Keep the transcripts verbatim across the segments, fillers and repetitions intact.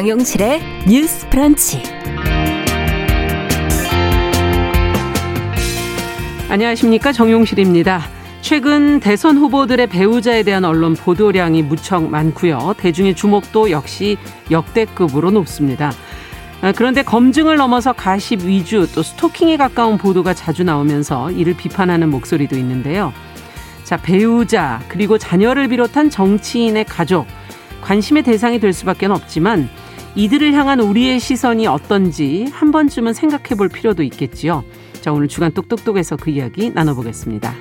정용실의 뉴스 브런치. 안녕하십니까, 정용실입니다. 최근 대선 후보들의 배우자에 대한 언론 보도량이 무척 많고요. 대중의 주목도 역시 역대급으로 높습니다. 그런데 검증을 넘어서 가십 위주, 또 스토킹에 가까운 보도가 자주 나오면서 이를 비판하는 목소리도 있는데요. 자, 배우자 그리고 자녀를 비롯한 정치인의 가족, 관심의 대상이 될 수밖에 없지만 이들을 향한 우리의 시선이 어떤지 한 번쯤은 생각해 볼 필요도 있겠지요. 자, 오늘 주간 똑똑똑에서 그 이야기 나눠보겠습니다.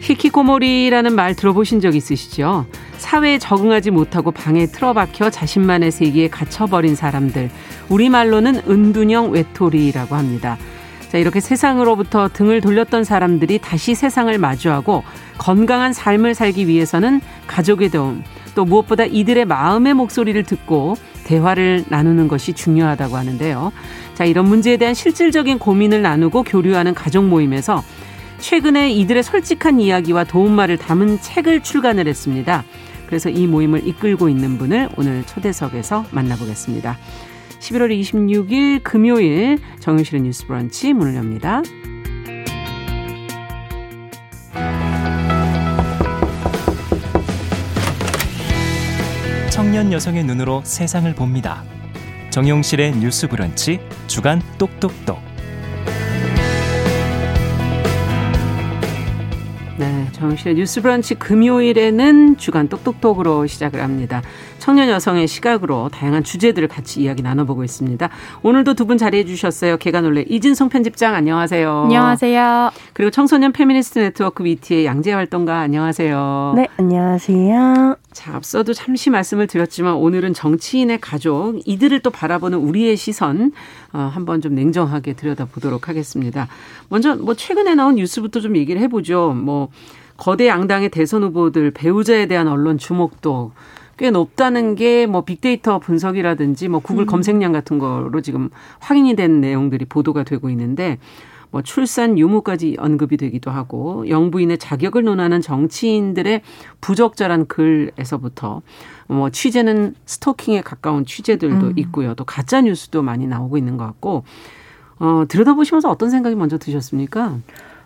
히키코모리라는 말 들어보신 적 있으시죠? 사회에 적응하지 못하고 방에 틀어박혀 자신만의 세계에 갇혀버린 사람들, 우리말로는 은둔형 외톨이라고 합니다. 자, 이렇게 세상으로부터 등을 돌렸던 사람들이 다시 세상을 마주하고 건강한 삶을 살기 위해서는 가족의 도움, 또 무엇보다 이들의 마음의 목소리를 듣고 대화를 나누는 것이 중요하다고 하는데요. 자, 이런 문제에 대한 실질적인 고민을 나누고 교류하는 가족 모임에서 최근에 이들의 솔직한 이야기와 도움말을 담은 책을 출간을 했습니다. 그래서 이 모임을 이끌고 있는 분을 오늘 초대석에서 만나보겠습니다. 십일월 이십육일 금요일, 정용실의 뉴스 브런치 문을 엽니다. 청년 여성의 눈으로 세상을 봅니다. 정용실의 뉴스 브런치 주간 똑똑똑. 네, 정용실의 뉴스 브런치 금요일에는 주간 똑똑똑으로 시작을 합니다. 청년 여성의 시각으로 다양한 주제들을 같이 이야기 나눠보고 있습니다. 오늘도 두 분 자리해 주셨어요. 개가 놀래 이진성 편집장, 안녕하세요. 안녕하세요. 그리고 청소년 페미니스트 네트워크 위티의 양재 활동가, 안녕하세요. 네, 안녕하세요. 자, 앞서도 잠시 말씀을 드렸지만 오늘은 정치인의 가족, 이들을 또 바라보는 우리의 시선 어, 한번 좀 냉정하게 들여다보도록 하겠습니다. 먼저 뭐 최근에 나온 뉴스부터 좀 얘기를 해보죠. 뭐 거대 양당의 대선 후보들 배우자에 대한 언론 주목도 꽤 높다는 게 뭐 빅데이터 분석이라든지 뭐 구글 음. 검색량 같은 거로 지금 확인이 된 내용들이 보도가 되고 있는데, 뭐 출산, 유무까지 언급이 되기도 하고, 영부인의 자격을 논하는 정치인들의 부적절한 글에서부터 뭐 취재는 스토킹에 가까운 취재들도 음. 있고요. 또 가짜 뉴스도 많이 나오고 있는 것 같고, 어, 들여다보시면서 어떤 생각이 먼저 드셨습니까?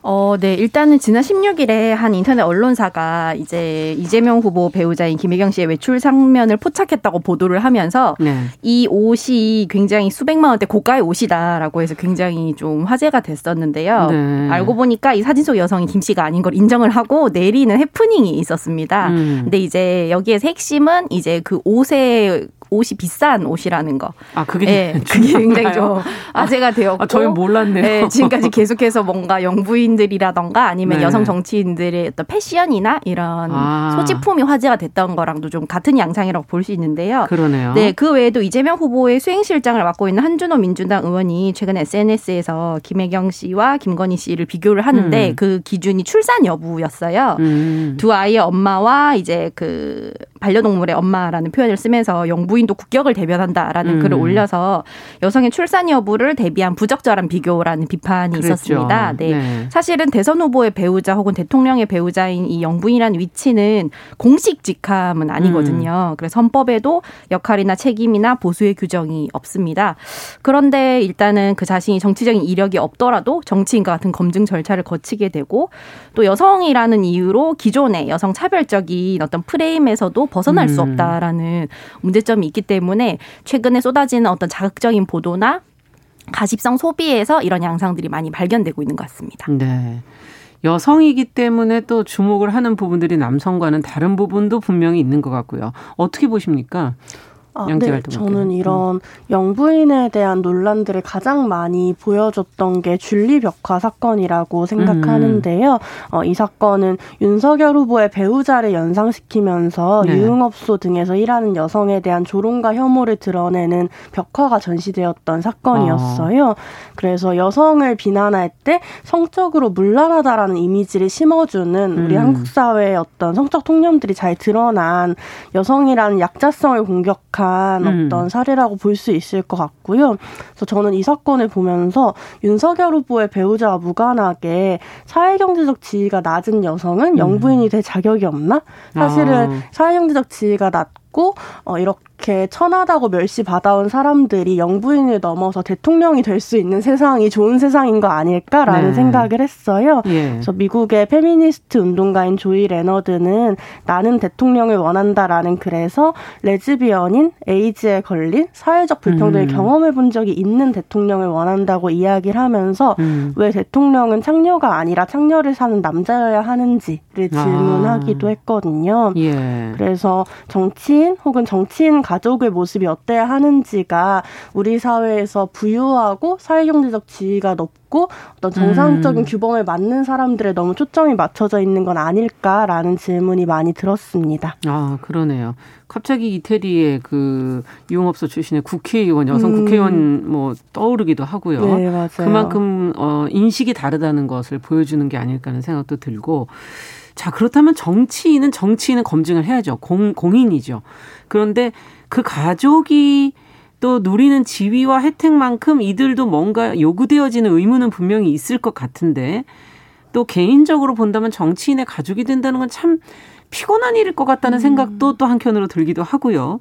어, 네. 일단은 지난 십육일에 한 인터넷 언론사가 이제 이재명 후보 배우자인 김혜경 씨의 외출 장면을 포착했다고 보도를 하면서 네. 이 옷이 굉장히 수백만 원대 고가의 옷이다라고 해서 굉장히 좀 화제가 됐었는데요. 네. 알고 보니까 이 사진 속 여성이 김 씨가 아닌 걸 인정을 하고 내리는 해프닝이 있었습니다. 음. 근데 이제 여기에서 핵심은 이제 그 옷의 옷이 비싼 옷이라는 거. 아, 그게, 네, 그게 굉장히 좀 화제가 되었고. 아, 저희 몰랐네요. 네, 지금까지 계속해서 뭔가 영부인들이라던가 아니면 네. 여성 정치인들의 어떤 패션이나 이런 아. 소지품이 화제가 됐던 거랑도 좀 같은 양상이라고 볼 수 있는데요. 그러네요. 네, 그 외에도 이재명 후보의 수행실장을 맡고 있는 한준호 민주당 의원이 최근 에스엔에스에서 김혜경 씨와 김건희 씨를 비교를 하는데 음. 그 기준이 출산 여부였어요. 음. 두 아이의 엄마와 이제 그 반려동물의 엄마라는 표현을 쓰면서 영부인 또 국격을 대변한다라는 음. 글을 올려서 여성의 출산 여부를 대비한 부적절한 비교라는 비판이 그랬죠. 있었습니다. 네. 네. 사실은 대선 후보의 배우자 혹은 대통령의 배우자인 이 영부인이라는 위치는 공식 직함은 아니거든요. 음. 그래서 헌법에도 역할이나 책임이나 보수의 규정이 없습니다. 그런데 일단은 그 자신이 정치적인 이력이 없더라도 정치인과 같은 검증 절차를 거치게 되고, 또 여성이라는 이유로 기존의 여성 차별적인 어떤 프레임에서도 벗어날 음. 수 없다라는 문제점이 있기 때문에 최근에 쏟아지는 어떤 자극적인 보도나 가십성 소비에서 이런 양상들이 많이 발견되고 있는 것 같습니다. 네. 여성이기 때문에 또 주목을 하는 부분들이 남성과는 다른 부분도 분명히 있는 것 같고요. 어떻게 보십니까? 아, 네, 저는 이런 영부인에 대한 논란들을 가장 많이 보여줬던 게 줄리벽화 사건이라고 생각하는데요. 음. 어, 이 사건은 윤석열 후보의 배우자를 연상시키면서 네. 유흥업소 등에서 일하는 여성에 대한 조롱과 혐오를 드러내는 벽화가 전시되었던 사건이었어요. 어. 그래서 여성을 비난할 때 성적으로 문란하다라는 이미지를 심어주는 우리 음. 한국 사회의 어떤 성적 통념들이 잘 드러난, 여성이라는 약자성을 공격한 유력한 어떤 음. 사례라고 볼 수 있을 것 같고요. 그래서 저는 이 사건을 보면서 윤석열 후보의 배우자와 무관하게 사회경제적 지위가 낮은 여성은 영부인이 될 자격이 없나? 사실은 아. 사회경제적 지위가 낮고 어, 이렇게 천하다고 멸시받아온 사람들이 영부인을 넘어서 대통령이 될 수 있는 세상이 좋은 세상인 거 아닐까라는 네. 생각을 했어요. 예. 그래서 미국의 페미니스트 운동가인 조이 레너드는 나는 대통령을 원한다라는 글에서 레즈비언인, 에이즈에 걸린, 사회적 불평등을 음. 경험해본 적이 있는 대통령을 원한다고 이야기를 하면서 음. 왜 대통령은 창녀가 아니라 창녀를 사는 남자여야 하는지를 질문하기도 아. 했거든요. 예. 그래서 정치인 혹은 정치인 가족의 모습이 어때야 하는지가 우리 사회에서 부유하고 사회경제적 지위가 높고 어떤 정상적인 음. 규범에 맞는 사람들에 너무 초점이 맞춰져 있는 건 아닐까라는 질문이 많이 들었습니다. 아, 그러네요. 갑자기 이태리의 그 유흥업소 출신의 국회의원, 여성 음. 국회의원 뭐 떠오르기도 하고요. 네, 맞아요. 그만큼 어, 인식이 다르다는 것을 보여주는 게 아닐까 하는 생각도 들고, 자, 그렇다면 정치인은 정치인은 검증을 해야죠. 공, 공인이죠. 그런데 그 가족이 또 누리는 지위와 혜택만큼 이들도 뭔가 요구되어지는 의무는 분명히 있을 것 같은데, 또 개인적으로 본다면 정치인의 가족이 된다는 건 참 피곤한 일일 것 같다는 음. 생각도 또 한편으로 들기도 하고요.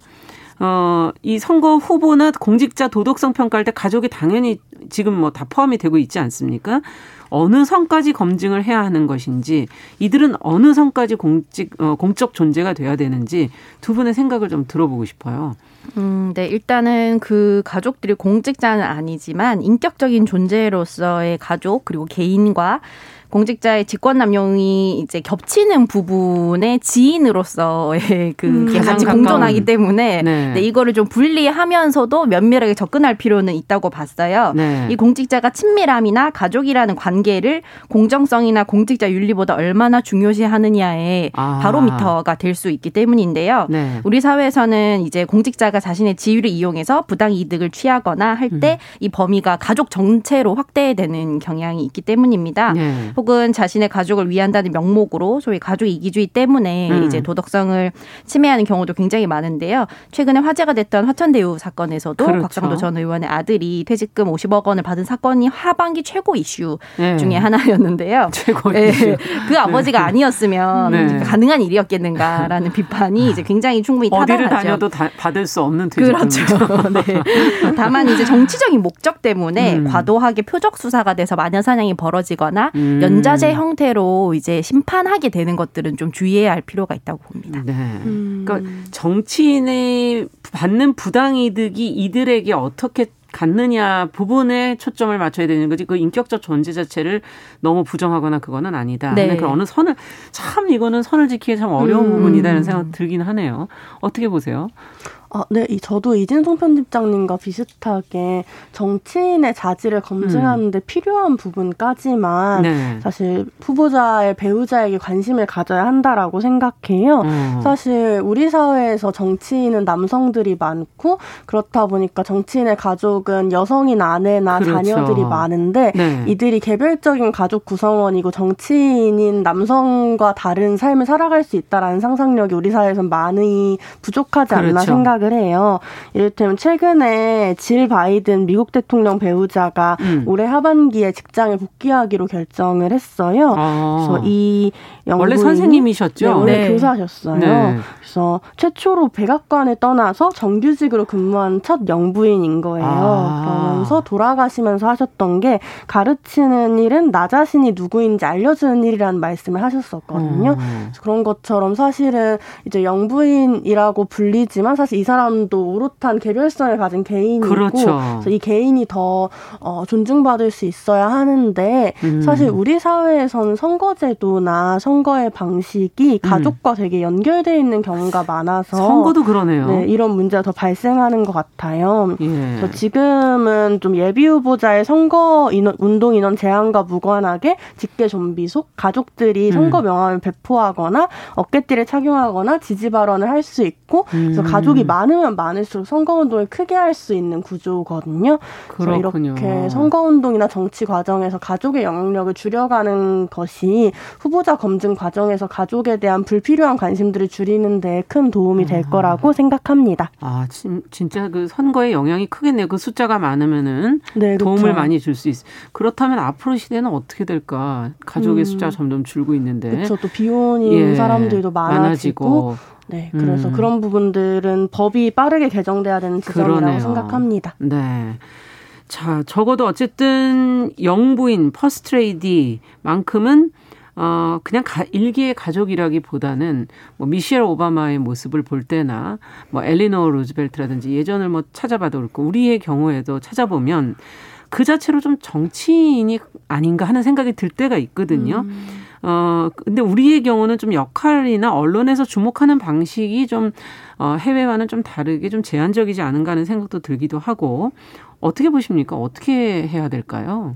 어, 이 선거 후보나 공직자 도덕성 평가할 때 가족이 당연히 지금 뭐 다 포함이 되고 있지 않습니까? 어느 선까지 검증을 해야 하는 것인지, 이들은 어느 선까지 공직, 어, 공적 존재가 돼야 되는지 두 분의 생각을 좀 들어보고 싶어요. 음, 네, 일단은 그 가족들이 공직자는 아니지만 인격적인 존재로서의 가족, 그리고 개인과 공직자의 직권남용이 이제 겹치는 부분의 지인으로서의 그게 음, 같이 가까운. 공존하기 때문에 네. 네, 이거를 좀 분리하면서도 면밀하게 접근할 필요는 있다고 봤어요. 네. 이 공직자가 친밀함이나 가족이라는 관계를 공정성이나 공직자 윤리보다 얼마나 중요시하느냐의 아. 바로미터가 될 수 있기 때문인데요. 네. 우리 사회에서는 이제 공직자가 자신의 지위를 이용해서 부당 이득을 취하거나 할 때 이 음. 범위가 가족 전체로 확대되는 경향이 있기 때문입니다. 네. 혹은 자신의 가족을 위한다는 명목으로 소위 가족 이기주의 때문에 음. 이제 도덕성을 침해하는 경우도 굉장히 많은데요. 최근에 화제가 됐던 화천대유 사건에서도 그렇죠. 곽상도 전 의원의 아들이 퇴직금 오십억 원을 받은 사건이 하반기 최고 이슈 네. 중에 하나였는데요. 최고 네. 이슈. 그 아버지가 아니었으면 네. 가능한 일이었겠는가라는 비판이 이제 굉장히 충분히 타당하죠. 어디를 다녀도 다, 받을 수 없는 퇴직금. 그렇죠. 네. 다만 이제 정치적인 목적 때문에 음. 과도하게 표적 수사가 돼서 마녀 사냥이 벌어지거나 음. 연자제 형태로 이제 심판하게 되는 것들은 좀 주의해야 할 필요가 있다고 봅니다. 네. 음. 그러니까 정치인의 받는 부당이득이 이들에게 어떻게 갔느냐 부분에 초점을 맞춰야 되는 거지, 그 인격적 존재 자체를 너무 부정하거나 그거는 아니다. 네. 그러니까 어느 선을, 참 이거는 선을 지키기 참 어려운 음. 부분이라는 생각 들긴 하네요. 어떻게 보세요? 아, 네, 저도 이진성 편집장님과 비슷하게 정치인의 자질을 검증하는데 음. 필요한 부분까지만 네. 사실 후보자의 배우자에게 관심을 가져야 한다라고 생각해요. 음. 사실 우리 사회에서 정치인은 남성들이 많고, 그렇다 보니까 정치인의 가족은 여성인 아내나 그렇죠. 자녀들이 많은데 네. 이들이 개별적인 가족 구성원이고 정치인인 남성과 다른 삶을 살아갈 수 있다라는 상상력이 우리 사회에서는 많이 부족하지 그렇죠. 않나 생각합니다. 해요. 이를테면 최근에 질 바이든 미국 대통령 배우자가 음. 올해 하반기에 직장에 복귀하기로 결정을 했어요. 아. 그래서 이 영부인이, 원래 선생님이셨죠? 네, 원래 네. 교사셨어요. 네. 그래서 최초로 백악관을 떠나서 정규직으로 근무한 첫 영부인인 거예요. 아. 그러면서 돌아가시면서 하셨던 게, 가르치는 일은 나 자신이 누구인지 알려주는 일이라는 말씀을 하셨었거든요. 음. 그래서 그런 것처럼 사실은 이제 영부인이라고 불리지만 사실 이 사람도 오롯한 개별성을 가진 개인이고 그렇죠. 그래서 이 개인이 더 어, 존중받을 수 있어야 하는데 음. 사실 우리 사회에서는 선거제도나 선거의 방식이 가족과 음. 되게 연결되어 있는 경우가 많아서 선거도 그러네요. 네, 이런 문제가 더 발생하는 것 같아요. 예. 그래서 지금은 좀 예비후보자의 선거 인원, 운동 인원 제한과 무관하게 직계 좀비 속 가족들이 음. 선거 명함을 배포하거나 어깨띠를 착용하거나 지지 발언을 할 수 있고, 그래서 가족이 음. 많으면 많을수록 선거운동을 크게 할 수 있는 구조거든요. 그렇군요. 그래서 이렇게 선거운동이나 정치 과정에서 가족의 영향력을 줄여가는 것이 후보자 검증 과정에서 가족에 대한 불필요한 관심들을 줄이는 데 큰 도움이 될 아. 거라고 생각합니다. 아, 진, 진짜 그 선거에 영향이 크겠네요. 그 숫자가 많으면은 네, 도움을 그렇죠. 많이 줄 수 있어. 그렇다면 앞으로 시대는 어떻게 될까? 가족의 음. 숫자가 점점 줄고 있는데. 그렇죠. 또 비혼인 예, 사람들도 많아지고. 많아지고. 네, 그래서 음. 그런 부분들은 법이 빠르게 개정돼야 되는 지점이라고 그러네요. 생각합니다. 네, 자 적어도 어쨌든 영부인, 퍼스트레이디만큼은 어, 그냥 가, 일기의 가족이라기보다는 뭐 미셸 오바마의 모습을 볼 때나 뭐 엘리너 루즈벨트라든지 예전을 뭐 찾아봐도 그렇고 우리의 경우에도 찾아보면 그 자체로 좀 정치인이 아닌가 하는 생각이 들 때가 있거든요. 음. 어, 근데 우리의 경우는 좀 역할이나 언론에서 주목하는 방식이 좀, 어, 해외와는 좀 다르게 좀 제한적이지 않은가 하는 생각도 들기도 하고, 어떻게 보십니까? 어떻게 해야 될까요?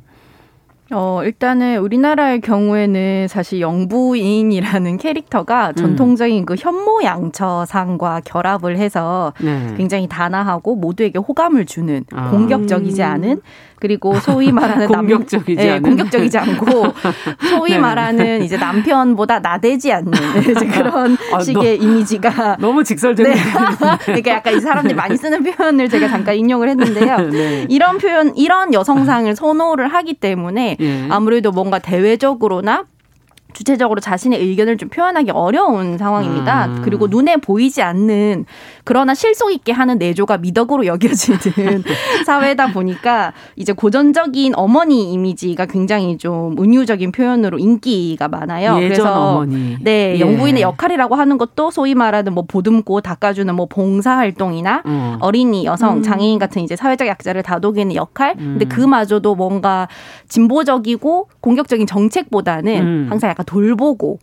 어, 일단은 우리나라의 경우에는 사실 영부인이라는 캐릭터가 음. 전통적인 그 현모양처상과 결합을 해서 네. 굉장히 단아하고 모두에게 호감을 주는 아. 공격적이지 않은 그리고 소위 말하는 공격적이지 남, 네, 않은 공격적이지 않고 소위 네. 말하는 이제 남편보다 나대지 않는 그런 아, 식의 너, 이미지가 너무 직설적인 네. 그러니까 약간 이 사람들이 많이 쓰는 표현을 제가 잠깐 인용을 했는데요. 네. 이런 표현 이런 여성상을 선호를 하기 때문에 예. 아무래도 뭔가 대외적으로나 주체적으로 자신의 의견을 좀 표현하기 어려운 상황입니다. 음. 그리고 눈에 보이지 않는 그러나 실속 있게 하는 내조가 미덕으로 여겨지는 사회다 보니까 이제 고전적인 어머니 이미지가 굉장히 좀 은유적인 표현으로 인기가 많아요. 예전 그래서 어머니. 네, 예. 영부인의 역할이라고 하는 것도 소위 말하는 뭐 보듬고 닦아주는 뭐 봉사활동이나 음. 어린이, 여성, 장애인 같은 이제 사회적 약자를 다독이는 역할. 음. 근데 그마저도 뭔가 진보적이고 공격적인 정책보다는 음. 항상 약간 돌보고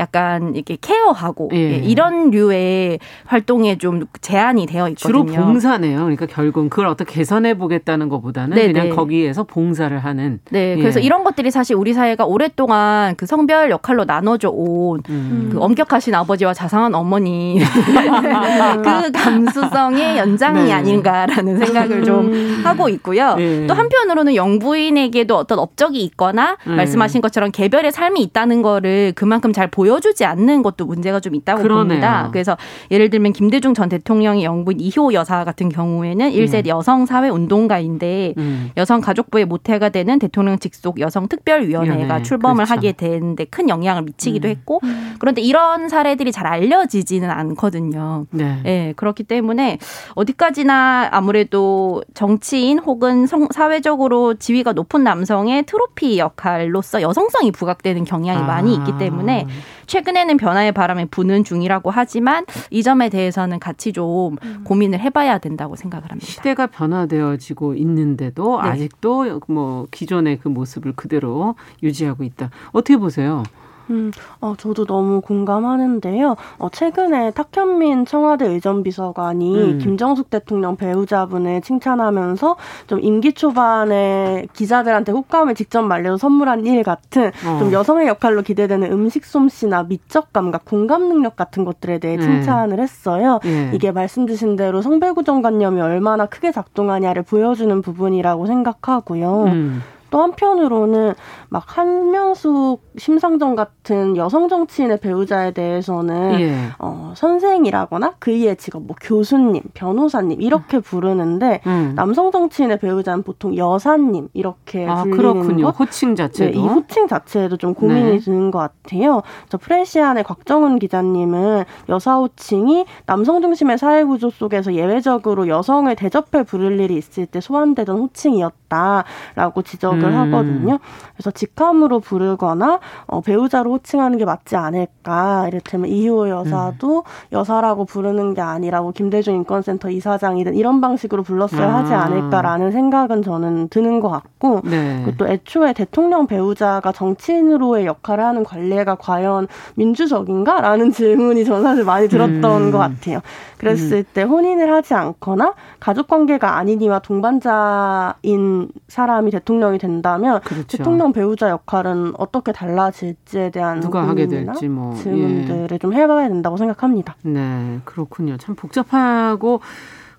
약간 이렇게 케어하고 예. 이런 류의 활동에 좀 제한이 되어 있거든요. 주로 봉사네요. 그러니까 결국은 그걸 어떻게 개선해 보겠다는 것보다는 네네. 그냥 거기에서 봉사를 하는. 네, 예. 그래서 이런 것들이 사실 우리 사회가 오랫동안 그 성별 역할로 나눠져 온 음. 그 엄격하신 아버지와 자상한 어머니 그 감수성의 연장이 네. 아닌가라는 생각을 좀 음. 하고 있고요. 예. 또 한편으로는 영부인에게도 어떤 업적이 있거나 예. 말씀하신 것처럼 개별의 삶이 있다는 거를 그만큼 잘 보여. 보여주지 않는 것도 문제가 좀 있다고 그러네요. 봅니다. 그래서 예를 들면 김대중 전 대통령의 영부인 이효 여사 같은 경우에는 일 세대 음. 여성사회운동가인데 음. 여성가족부의 모태가 되는 대통령 직속 여성특별위원회가 위원회. 출범을 그렇죠. 하게 되는데 큰 영향을 미치기도 음. 했고 그런데 이런 사례들이 잘 알려지지는 않거든요. 네. 네, 그렇기 때문에 어디까지나 아무래도 정치인 혹은 성, 사회적으로 지위가 높은 남성의 트로피 역할로서 여성성이 부각되는 경향이 아. 많이 있기 때문에 최근에는 변화의 바람에 부는 중이라고 하지만 이 점에 대해서는 같이 좀 고민을 해봐야 된다고 생각을 합니다. 시대가 변화되어지고 있는데도 네. 아직도 뭐 기존의 그 모습을 그대로 유지하고 있다. 어떻게 보세요? 음, 어, 저도 너무 공감하는데요. 어, 최근에 탁현민 청와대 의전비서관이 음. 김정숙 대통령 배우자분을 칭찬하면서 좀 임기 초반에 기자들한테 호감을 직접 말려서 선물한 일 같은 어. 좀 여성의 역할로 기대되는 음식 솜씨나 미적 감각, 공감 능력 같은 것들에 대해 칭찬을 네. 했어요. 네. 이게 말씀 주신 대로 성별 고정관념이 얼마나 크게 작동하냐를 보여주는 부분이라고 생각하고요. 음. 또 한편으로는 막 한명숙, 심상정 같은 여성 정치인의 배우자에 대해서는 예. 어, 선생이라거나 그의 직업 뭐 교수님, 변호사님 이렇게 부르는데 음. 남성 정치인의 배우자는 보통 여사님 이렇게 아, 불리는 그렇군요. 것. 호칭 자체도. 네, 이 호칭 자체에도 좀 고민이 네. 드는 것 같아요. 저 프레시안의 곽정은 기자님은 여사 호칭이 남성 중심의 사회 구조 속에서 예외적으로 여성을 대접해 부를 일이 있을 때 소환되던 호칭이었다라고 지적. 을 하거든요. 그래서 직함으로 부르거나 어, 배우자로 호칭하는 게 맞지 않을까. 이를테면 이효 여사도 음. 여사라고 부르는 게 아니라고 김대중 인권센터 이사장이든 이런 방식으로 불렀어야 아. 하지 않을까라는 생각은 저는 드는 것 같고 네. 그리고 또 애초에 대통령 배우자가 정치인으로의 역할을 하는 관례가 과연 민주적인가라는 질문이 저는 사실 많이 들었던 음. 것 같아요. 그랬을 음. 때 혼인을 하지 않거나 가족관계가 아닌 이와 동반자인 사람이 대통령이 된 된다면 그렇죠. 대통령 배우자 역할은 어떻게 달라질지에 대한 누가 하게 될지 뭐 질문들을 예. 좀 해봐야 된다고 생각합니다. 네, 그렇군요. 참 복잡하고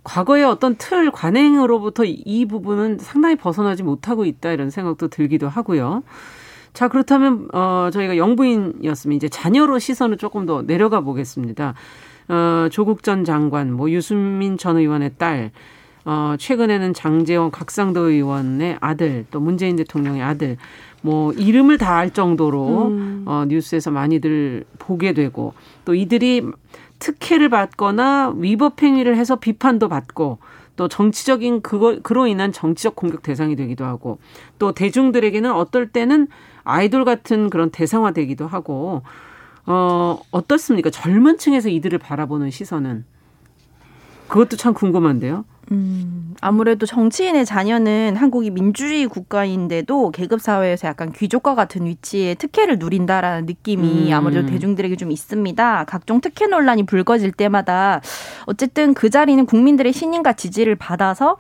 과거의 어떤 틀 관행으로부터 이 부분은 상당히 벗어나지 못하고 있다 이런 생각도 들기도 하고요. 자, 그렇다면 어, 저희가 영부인이었으면 이제 자녀로 시선을 조금 더 내려가 보겠습니다. 어, 조국 전 장관, 뭐 유승민 전 의원의 딸, 어, 최근에는 장제원, 곽상도 의원의 아들, 또 문재인 대통령의 아들, 뭐 이름을 다 알 정도로 음. 어, 뉴스에서 많이들 보게 되고 또 이들이 특혜를 받거나 위법 행위를 해서 비판도 받고 또 정치적인 그거 그로 인한 정치적 공격 대상이 되기도 하고 또 대중들에게는 어떨 때는 아이돌 같은 그런 대상화되기도 하고 어, 어떻습니까? 젊은 층에서 이들을 바라보는 시선은 그것도 참 궁금한데요. 음, 아무래도 정치인의 자녀는 한국이 민주주의 국가인데도 계급사회에서 약간 귀족과 같은 위치에 특혜를 누린다라는 느낌이 음. 아무래도 대중들에게 좀 있습니다. 각종 특혜 논란이 불거질 때마다 어쨌든 그 자리는 국민들의 신임과 지지를 받아서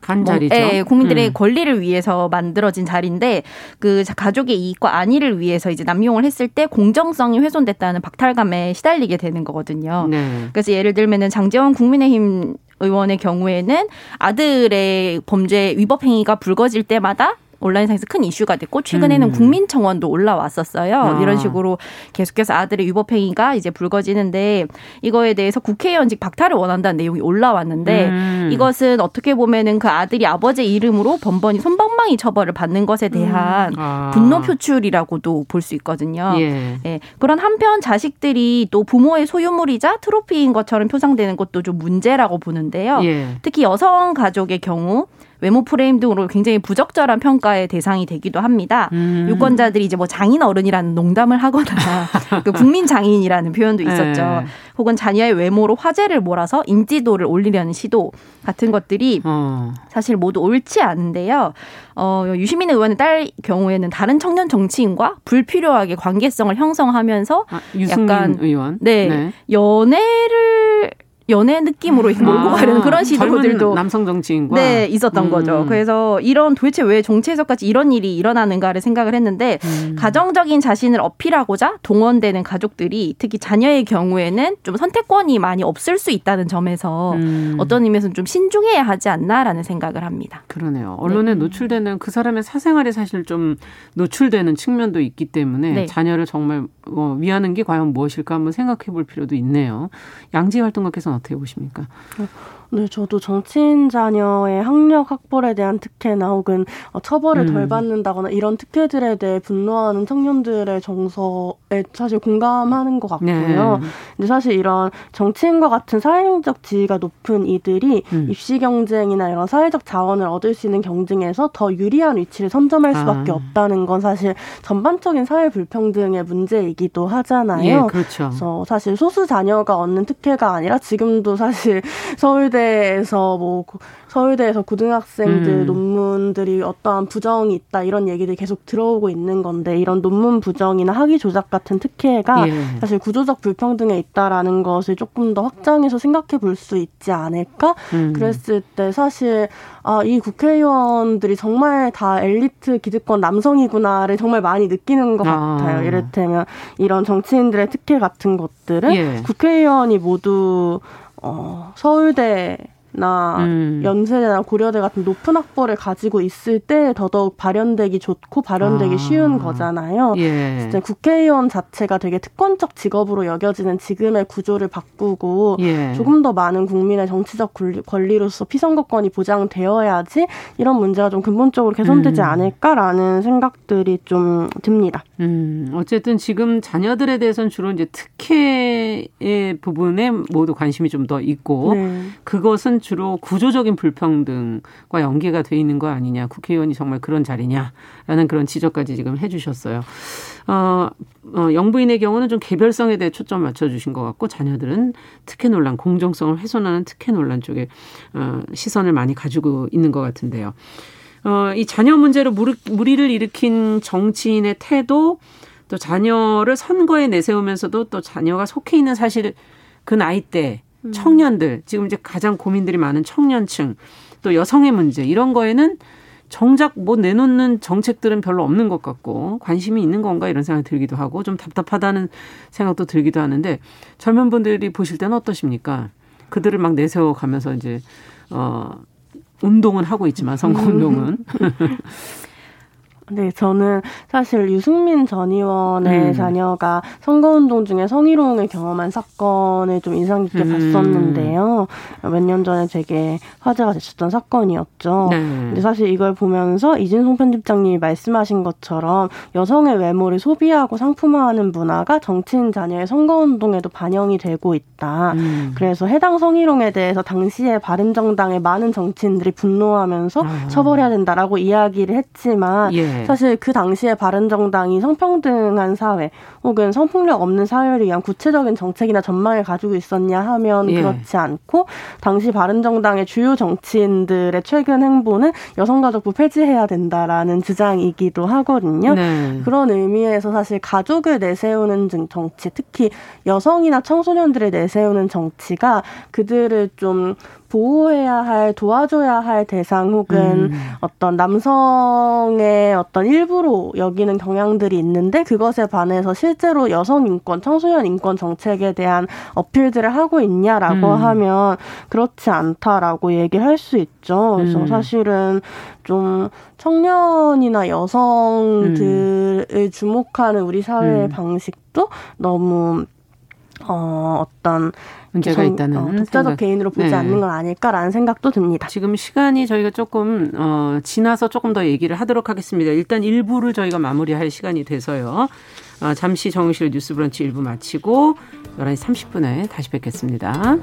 간 자리죠. 뭐, 예, 국민들의 음. 권리를 위해서 만들어진 자리인데 그 가족의 이익과 안위를 위해서 이제 남용을 했을 때 공정성이 훼손됐다는 박탈감에 시달리게 되는 거거든요. 네. 그래서 예를 들면은 장제원 국민의힘 의원의 경우에는 아들의 범죄 위법 행위가 불거질 때마다 온라인상에서 큰 이슈가 됐고 최근에는 음. 국민청원도 올라왔었어요. 아. 이런 식으로 계속해서 아들의 위법행위가 이제 불거지는데 이거에 대해서 국회의원직 박탈을 원한다는 내용이 올라왔는데 음. 이것은 어떻게 보면은 그 아들이 아버지의 이름으로 번번이 솜방망이 처벌을 받는 것에 대한 음. 아. 분노 표출이라고도 볼 수 있거든요. 예. 예. 그런 한편 자식들이 또 부모의 소유물이자 트로피인 것처럼 표상되는 것도 좀 문제라고 보는데요. 예. 특히 여성 가족의 경우 외모 프레임 등으로 굉장히 부적절한 평가의 대상이 되기도 합니다. 음. 유권자들이 이제 뭐 장인 어른이라는 농담을 하거나 그 국민 장인이라는 표현도 있었죠. 네. 혹은 자녀의 외모로 화제를 몰아서 인지도를 올리려는 시도 같은 것들이 어. 사실 모두 옳지 않은데요. 어, 유시민 의원의 딸 경우에는 다른 청년 정치인과 불필요하게 관계성을 형성하면서 아, 유승민 약간 의원 네, 네. 연애를 연애 느낌으로 몰고 아, 가려는 그런 시도들도 남성 정치인과 네 있었던 음. 거죠. 그래서 이런 도대체 왜 정치에서까지 이런 일이 일어나는가를 생각을 했는데 음. 가정적인 자신을 어필하고자 동원되는 가족들이 특히 자녀의 경우에는 좀 선택권이 많이 없을 수 있다는 점에서 음. 어떤 의미에서는 좀 신중해야 하지 않나라는 생각을 합니다. 그러네요. 언론에 네. 노출되는 그 사람의 사생활이 사실 좀 노출되는 측면도 있기 때문에 네. 자녀를 정말 위하는 게 과연 무엇일까 한번 생각해 볼 필요도 있네요. 양지 활동가 께서는 어떻게 보십니까? 네, 저도 정치인 자녀의 학력 학벌에 대한 특혜나 혹은 처벌을 음. 덜 받는다거나 이런 특혜들에 대해 분노하는 청년들의 정서에 사실 공감하는 것 같고요. 네. 근데 사실 이런 정치인과 같은 사회적 지위가 높은 이들이 음. 입시 경쟁이나 이런 사회적 자원을 얻을 수 있는 경쟁에서 더 유리한 위치를 선점할 수밖에 아. 없다는 건 사실 전반적인 사회 불평등의 문제이기도 하잖아요. 예, 그렇죠. 그래서 사실 소수 자녀가 얻는 특혜가 아니라 지금도 사실 서울대 서울대에서 뭐 서울대에서 고등학생들 음. 논문들이 어떠한 부정이 있다 이런 얘기들이 계속 들어오고 있는 건데 이런 논문 부정이나 학위 조작 같은 특혜가 예. 사실 구조적 불평등에 있다라는 것을 조금 더 확장해서 생각해 볼 수 있지 않을까? 음. 그랬을 때 사실 아, 이 국회의원들이 정말 다 엘리트 기득권 남성이구나를 정말 많이 느끼는 것 아. 같아요. 이를테면 이런 정치인들의 특혜 같은 것들은 예. 국회의원이 모두 어, 서울대나 음. 연세대나 고려대 같은 높은 학벌을 가지고 있을 때 더더욱 발현되기 좋고 발현되기 아. 쉬운 거잖아요. 예. 진짜 국회의원 자체가 되게 특권적 직업으로 여겨지는 지금의 구조를 바꾸고 예. 조금 더 많은 국민의 정치적 권리로서 피선거권이 보장되어야지 이런 문제가 좀 근본적으로 개선되지 음. 않을까라는 생각들이 좀 듭니다. 음, 어쨌든 지금 자녀들에 대해서는 주로 이제 특혜의 부분에 모두 관심이 좀 더 있고 네. 그것은 주로 구조적인 불평등과 연계가 돼 있는 거 아니냐. 국회의원이 정말 그런 자리냐라는 그런 지적까지 지금 해 주셨어요. 어, 어, 영부인의 경우는 좀 개별성에 대해 초점 맞춰주신 것 같고 자녀들은 특혜 논란, 공정성을 훼손하는 특혜 논란 쪽에 어, 시선을 많이 가지고 있는 것 같은데요. 어, 이 자녀 문제로 무리, 무리를 일으킨 정치인의 태도, 또 자녀를 선거에 내세우면서도 또 자녀가 속해 있는 사실 그 나이 때 음. 청년들, 지금 이제 가장 고민들이 많은 청년층, 또 여성의 문제 이런 거에는 정작 뭐 내놓는 정책들은 별로 없는 것 같고 관심이 있는 건가 이런 생각이 들기도 하고 좀 답답하다는 생각도 들기도 하는데 젊은 분들이 보실 때는 어떠십니까? 그들을 막 내세워가면서 이제 어, 운동은 하고 있지만 선거운동은. 네, 저는 사실 유승민 전 의원의 음. 자녀가 선거운동 중에 성희롱을 경험한 사건을 좀 인상 깊게 음. 봤었는데요. 몇 년 전에 되게 화제가 됐었던 사건이었죠. 네. 근데 사실 이걸 보면서 이진성 편집장님이 말씀하신 것처럼 여성의 외모를 소비하고 상품화하는 문화가 정치인 자녀의 선거운동에도 반영이 되고 있다. 음. 그래서 해당 성희롱에 대해서 당시에 바른정당의 많은 정치인들이 분노하면서 아. 처벌해야 된다라고 이야기를 했지만 예. 사실 그 당시에 바른정당이 성평등한 사회 혹은 성폭력 없는 사회를 위한 구체적인 정책이나 전망을 가지고 있었냐 하면 예. 그렇지 않고 당시 바른정당의 주요 정치인들의 최근 행보는 여성가족부 폐지해야 된다라는 주장이기도 하거든요. 네. 그런 의미에서 사실 가족을 내세우는 정치, 특히 여성이나 청소년들을 내세우는 정치가 그들을 좀 보호해야 할, 도와줘야 할 대상 혹은 음. 어떤 남성의 어떤 일부로 여기는 경향들이 있는데 그것에 반해서 실제로 여성 인권, 청소년 인권 정책에 대한 어필들을 하고 있냐라고 음. 하면 그렇지 않다라고 얘기할 수 있죠. 그래서 음. 사실은 좀 청년이나 여성들을 음. 주목하는 우리 사회의 음. 방식도 너무 어, 어떤 문제가 전, 있다는 어, 독자적 개인으로 보지 네. 않는 건 아닐까라는 생각도 듭니다. 지금 시간이 저희가 조금 어, 지나서 조금 더 얘기를 하도록 하겠습니다. 일단 일부를 저희가 마무리할 시간이 돼서요. 어, 잠시 정용실 뉴스 브런치 일부 마치고 열한 시 삼십 분에 다시 뵙겠습니다.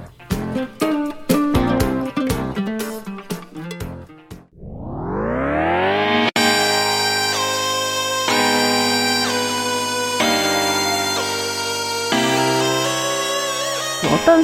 어떤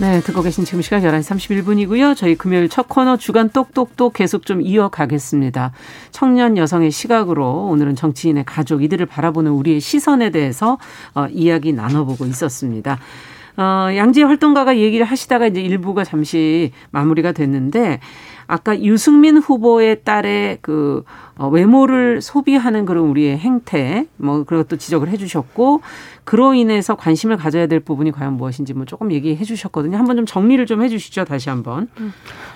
네, 듣고 계신 지금 시각 열한 시 삼십일 분이고요. 저희 금요일 첫 코너 주간 똑똑똑 계속 좀 이어가겠습니다. 청년 여성의 시각으로 오늘은 정치인의 가족, 이들을 바라보는 우리의 시선에 대해서 어, 이야기 나눠보고 있었습니다. 어, 양지혜 활동가가 얘기를 하시다가 이제 일부가 잠시 마무리가 됐는데 아까 유승민 후보의 딸의 그 어, 외모를 소비하는 그런 우리의 행태 뭐 그것도 지적을 해 주셨고 그로 인해서 관심을 가져야 될 부분이 과연 무엇인지 뭐 조금 얘기해 주셨거든요. 한번 좀 정리를 좀 해 주시죠. 다시 한번. 음.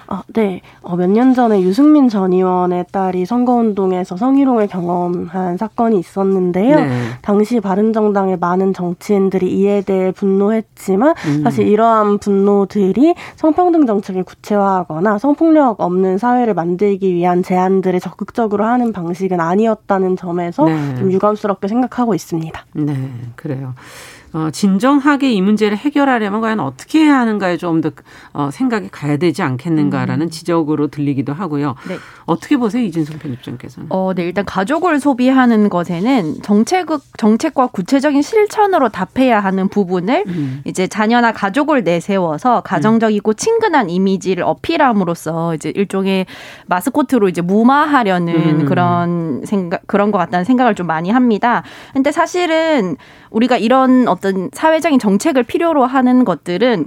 아, 네. 어, 몇 년 전에 유승민 전 의원의 딸이 선거운동에서 성희롱을 경험한 사건이 있었는데요. 네. 당시 바른정당의 많은 정치인들이 이에 대해 분노했지만 음. 사실 이러한 분노들이 성평등 정책을 구체화하거나 성폭력 없는 사회를 만들기 위한 제안들을 적극적으로 하는 방식은 아니었다는 점에서 네. 좀 유감스럽게 생각하고 있습니다. 네, 그래요. 어, 진정하게 이 문제를 해결하려면 과연 어떻게 해야 하는가에 좀 더 어, 생각이 가야 되지 않겠는가라는 음. 지적으로 들리기도 하고요. 네. 어떻게 보세요, 이진성 편집장께서는? 어, 네, 일단 가족을 소비하는 것에는 정책, 정책과 구체적인 실천으로 답해야 하는 부분을 음. 이제 자녀나 가족을 내세워서 가정적이고 음. 친근한 이미지를 어필함으로써 이제 일종의 마스코트로 이제 무마하려는 음. 그런 생각, 그런 것 같다는 생각을 좀 많이 합니다. 근데 사실은 우리가 이런 어떤 사회적인 정책을 필요로 하는 것들은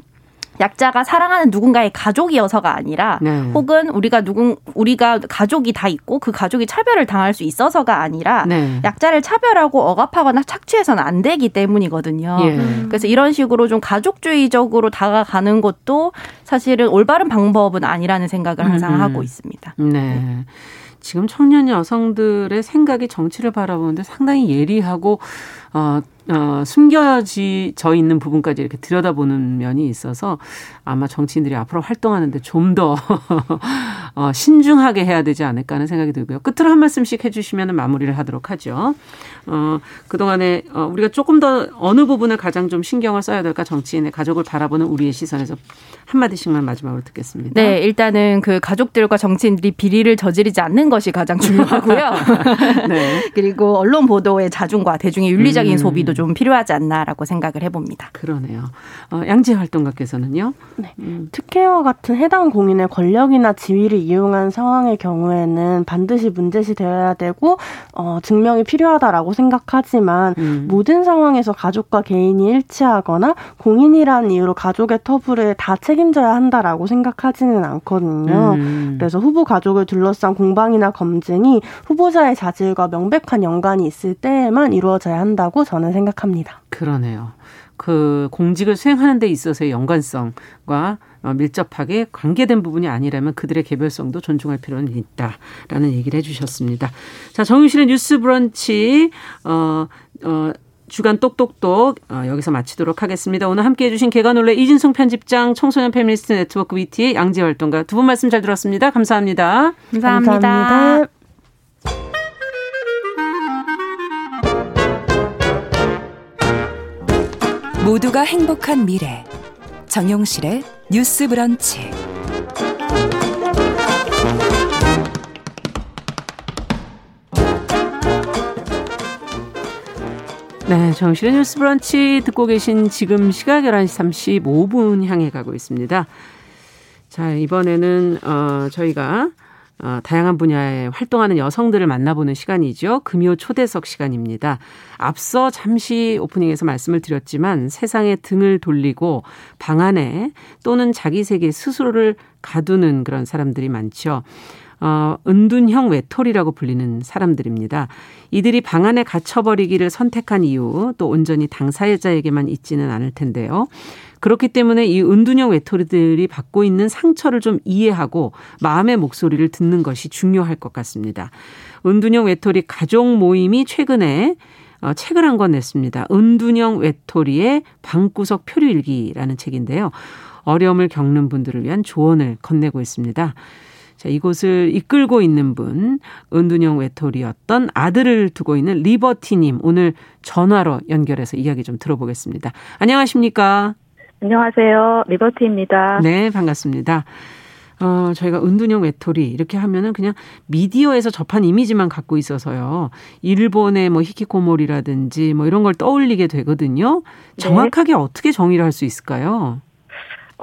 약자가 사랑하는 누군가의 가족이어서가 아니라 네. 혹은 우리가 누군 우리가 가족이 다 있고 그 가족이 차별을 당할 수 있어서가 아니라 네. 약자를 차별하고 억압하거나 착취해서는 안 되기 때문이거든요. 예. 그래서 이런 식으로 좀 가족주의적으로 다가가는 것도 사실은 올바른 방법은 아니라는 생각을 항상 음. 하고 있습니다. 네. 지금 청년 여성들의 생각이 정치를 바라보는데 상당히 예리하고 어, 어, 숨겨져 있는 부분까지 이렇게 들여다보는 면이 있어서 아마 정치인들이 앞으로 활동하는데 좀 더 어, 신중하게 해야 되지 않을까 하는 생각이 들고요. 끝으로 한 말씀씩 해주시면 마무리를 하도록 하죠. 어, 그동안에 어, 우리가 조금 더 어느 부분을 가장 좀 신경을 써야 될까, 정치인의 가족을 바라보는 우리의 시선에서 한마디씩만 마지막으로 듣겠습니다. 네, 일단은 그 가족들과 정치인들이 비리를 저지르지 않는 것이 가장 중요하고요. 네. 그리고 언론 보도의 자중과 대중의 윤리적인 음. 소비도 좀 필요하지 않나라고 생각을 해봅니다. 그러네요. 어, 양재 활동가께서는요? 네. 음. 특혜와 같은 해당 공인의 권력이나 지위를 이용한 상황의 경우에는 반드시 문제시 되어야 되고 어, 증명이 필요하다라고 생각하지만 음. 모든 상황에서 가족과 개인이 일치하거나 공인이라는 이유로 가족의 터부를 다 책임져야 한다라고 생각하지는 않거든요. 음. 그래서 후보 가족을 둘러싼 공방이나 검증이 후보자의 자질과 명백한 연관이 있을 때에만 이루어져야 한다고 저는 생각합니다. 그러네요. 그 공직을 수행하는 데 있어서의 연관성과 밀접하게 관계된 부분이 아니라면 그들의 개별성도 존중할 필요는 있다라는 얘기를 해주셨습니다. 자, 정용실의 뉴스 브런치 어, 어, 주간 똑똑똑 어, 여기서 마치도록 하겠습니다. 오늘 함께해 주신 개관올레 이진성 편집장, 청소년 페미니스트 네트워크 위티의 양재 활동가 두 분 말씀 잘 들었습니다. 감사합니다. 감사합니다. 감사합니다. 모두가 행복한 미래, 정용실의 뉴스 브런치. 네, 정용실의 뉴스 브런치 듣고 계신 지금 시각 열한 시 삼십오 분 향해 가고 있습니다. 자, 이번에는 어, 저희가 어, 다양한 분야에 활동하는 여성들을 만나보는 시간이죠. 금요 초대석 시간입니다. 앞서 잠시 오프닝에서 말씀을 드렸지만 세상에 등을 돌리고 방 안에 또는 자기 세계 스스로를 가두는 그런 사람들이 많죠. 어, 은둔형 외톨이라고 불리는 사람들입니다. 이들이 방 안에 갇혀버리기를 선택한 이유, 또 온전히 당사자에게만 있지는 않을 텐데요. 그렇기 때문에 이 은둔형 외톨이들이 받고 있는 상처를 좀 이해하고 마음의 목소리를 듣는 것이 중요할 것 같습니다. 은둔형 외톨이 가족 모임이 최근에 책을 한 권 냈습니다. 은둔형 외톨이의 방구석 표류일기라는 책인데요. 어려움을 겪는 분들을 위한 조언을 건네고 있습니다. 자, 이곳을 이끌고 있는 분, 은둔형 외톨이였던 아들을 두고 있는 리버티님, 오늘 전화로 연결해서 이야기 좀 들어보겠습니다. 안녕하십니까? 안녕하세요. 리버티입니다. 네, 반갑습니다. 어, 저희가 은둔형 외톨이 이렇게 하면은 그냥 미디어에서 접한 이미지만 갖고 있어서요. 일본의 뭐 히키코모리라든지 뭐 이런 걸 떠올리게 되거든요. 정확하게 네. 어떻게 정의를 할 수 있을까요?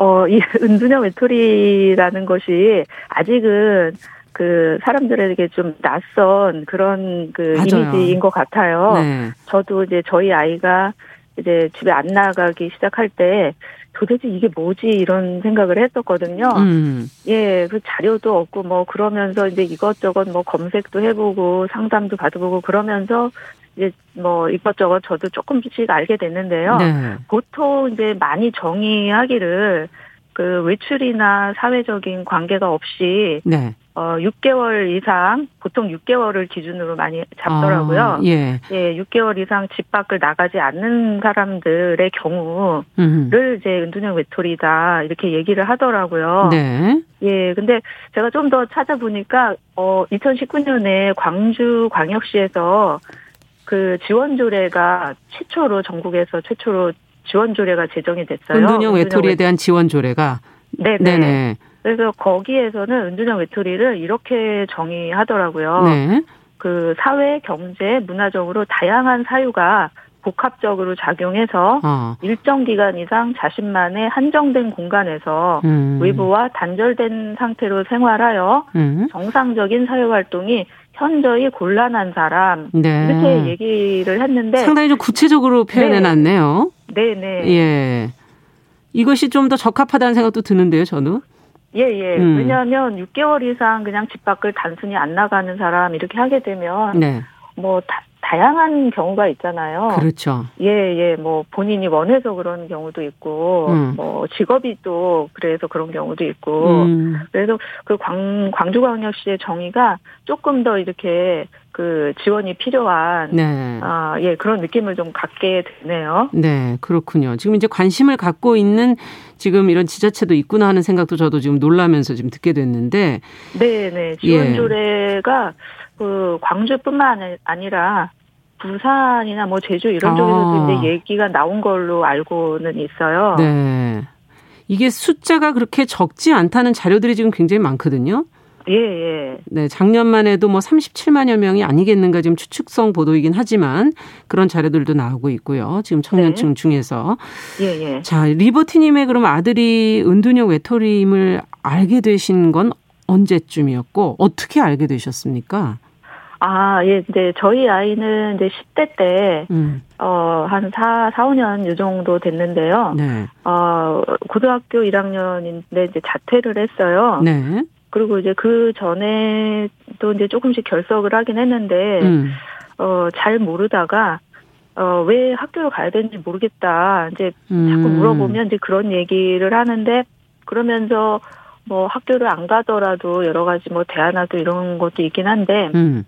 어, 이 은둔형 외톨이라는 것이 아직은 그 사람들에게 좀 낯선 그런 그 맞아요. 이미지인 것 같아요. 네. 저도 이제 저희 아이가 이제 집에 안 나가기 시작할 때 도대체 이게 뭐지 이런 생각을 했었거든요. 음. 예, 그 자료도 없고 뭐 그러면서 이제 이것저것 뭐 검색도 해보고 상담도 받아보고 그러면서 이제 뭐 이것저것 저도 조금씩 알게 됐는데요. 네. 보통 이제 많이 정의하기를 그 외출이나 사회적인 관계가 없이 네. 어, 육 개월 이상, 보통 육 개월을 기준으로 많이 잡더라고요. 아, 예. 예, 육 개월 이상 집 밖을 나가지 않는 사람들의 경우를 음. 이제 은둔형 외톨이다, 이렇게 얘기를 하더라고요. 네. 예, 근데 제가 좀 더 찾아보니까, 어, 이천십구 년에 광주 광역시에서 그 지원조례가 최초로, 전국에서 최초로 지원조례가 제정이 됐어요. 은둔형 외톨이에 대한 지원조례가? 네네. 네네. 그래서 거기에서는 은둔형 외톨이를 이렇게 정의하더라고요. 네. 그 사회, 경제, 문화적으로 다양한 사유가 복합적으로 작용해서 어. 일정 기간 이상 자신만의 한정된 공간에서 음. 외부와 단절된 상태로 생활하여 음. 정상적인 사회활동이 현저히 곤란한 사람 네. 이렇게 얘기를 했는데 상당히 좀 구체적으로 표현해놨네요. 네. 네네. 예. 이것이 좀 더 적합하다는 생각도 드는데요, 저는. 예예. 예. 음. 왜냐하면 육 개월 이상 그냥 집 밖을 단순히 안 나가는 사람 이렇게 하게 되면 네. 뭐 다, 다양한 경우가 있잖아요. 그렇죠. 예, 예, 뭐, 본인이 원해서 그런 경우도 있고, 음. 뭐, 직업이 또, 그래서 그런 경우도 있고, 음. 그래서 그 광, 광주광역시의 정의가 조금 더 이렇게 그 지원이 필요한, 네. 아, 예, 그런 느낌을 좀 갖게 되네요. 네, 그렇군요. 지금 이제 관심을 갖고 있는 지금 이런 지자체도 있구나 하는 생각도 저도 지금 놀라면서 지금 듣게 됐는데. 네, 네. 지원조례가 예. 그 광주뿐만 아니라 부산이나 뭐 제주 이런 쪽에서도 아. 이제 얘기가 나온 걸로 알고는 있어요. 네, 이게 숫자가 그렇게 적지 않다는 자료들이 지금 굉장히 많거든요. 예, 예. 네, 작년만 해도 뭐 삼십칠만여 명이 아니겠는가 지금 추측성 보도이긴 하지만 그런 자료들도 나오고 있고요. 지금 청년층 네. 중에서. 예, 예. 자, 리버티님의 그럼 아들이 은둔형 외톨이임을 알게 되신 건 언제쯤이었고 어떻게 알게 되셨습니까? 아, 예, 이제 저희 아이는 이제 십 대 때, 음. 어, 한 사, 사, 오 년 요 정도 됐는데요. 네. 어, 고등학교 일 학년인데 이제 자퇴를 했어요. 네. 그리고 이제 그 전에도 이제 조금씩 결석을 하긴 했는데, 음. 어, 잘 모르다가, 어, 왜 학교를 가야 되는지 모르겠다. 이제 음. 자꾸 물어보면 이제 그런 얘기를 하는데, 그러면서 뭐 학교를 안 가더라도 여러 가지 뭐 대안학교 이런 것도 있긴 한데 음.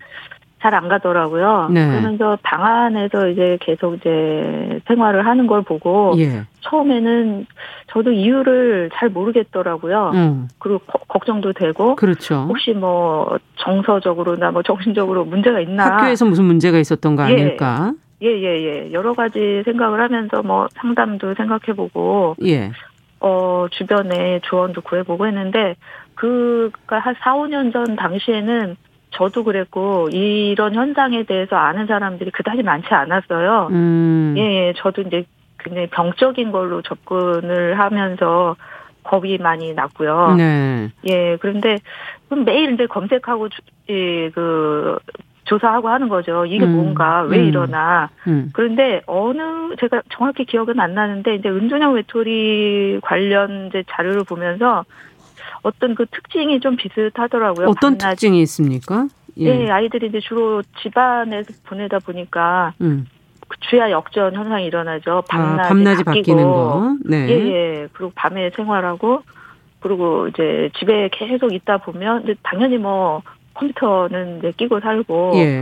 잘 안 가더라고요. 네. 그러면서 방 안에서 이제 계속 이제 생활을 하는 걸 보고 예. 처음에는 저도 이유를 잘 모르겠더라고요. 음. 그리고 거, 걱정도 되고 그렇죠. 혹시 뭐 정서적으로나 뭐 정신적으로 문제가 있나? 학교에서 무슨 문제가 있었던 거 아닐까? 예, 예, 예. 여러 가지 생각을 하면서 뭐 상담도 생각해보고. 예. 어, 주변에 조언도 구해보고 했는데, 그가 한 사, 오 년 전 당시에는 저도 그랬고, 이런 현상에 대해서 아는 사람들이 그다지 많지 않았어요. 음. 예, 예, 저도 이제 굉장히 병적인 걸로 접근을 하면서 겁이 많이 났고요. 네. 예, 그런데 매일 이제 검색하고, 주, 예, 그, 조사하고 하는 거죠. 이게 음. 뭔가 왜 음. 이러나. 음. 그런데 어느 제가 정확히 기억은 안 나는데 이제 은둔형 외톨이 관련 이제 자료를 보면서 어떤 그 특징이 좀 비슷하더라고요. 어떤 밤낮. 특징이 있습니까? 예. 네, 아이들이 이제 주로 집안에서 보내다 보니까 음. 주야 역전 현상이 일어나죠. 밤낮이, 아, 밤낮이 바뀌고. 바뀌는 거. 네. 예, 예. 그리고 밤에 생활하고 그리고 이제 집에 계속 있다 보면 이제 당연히 뭐 컴퓨터는 이제 끼고 살고, 예.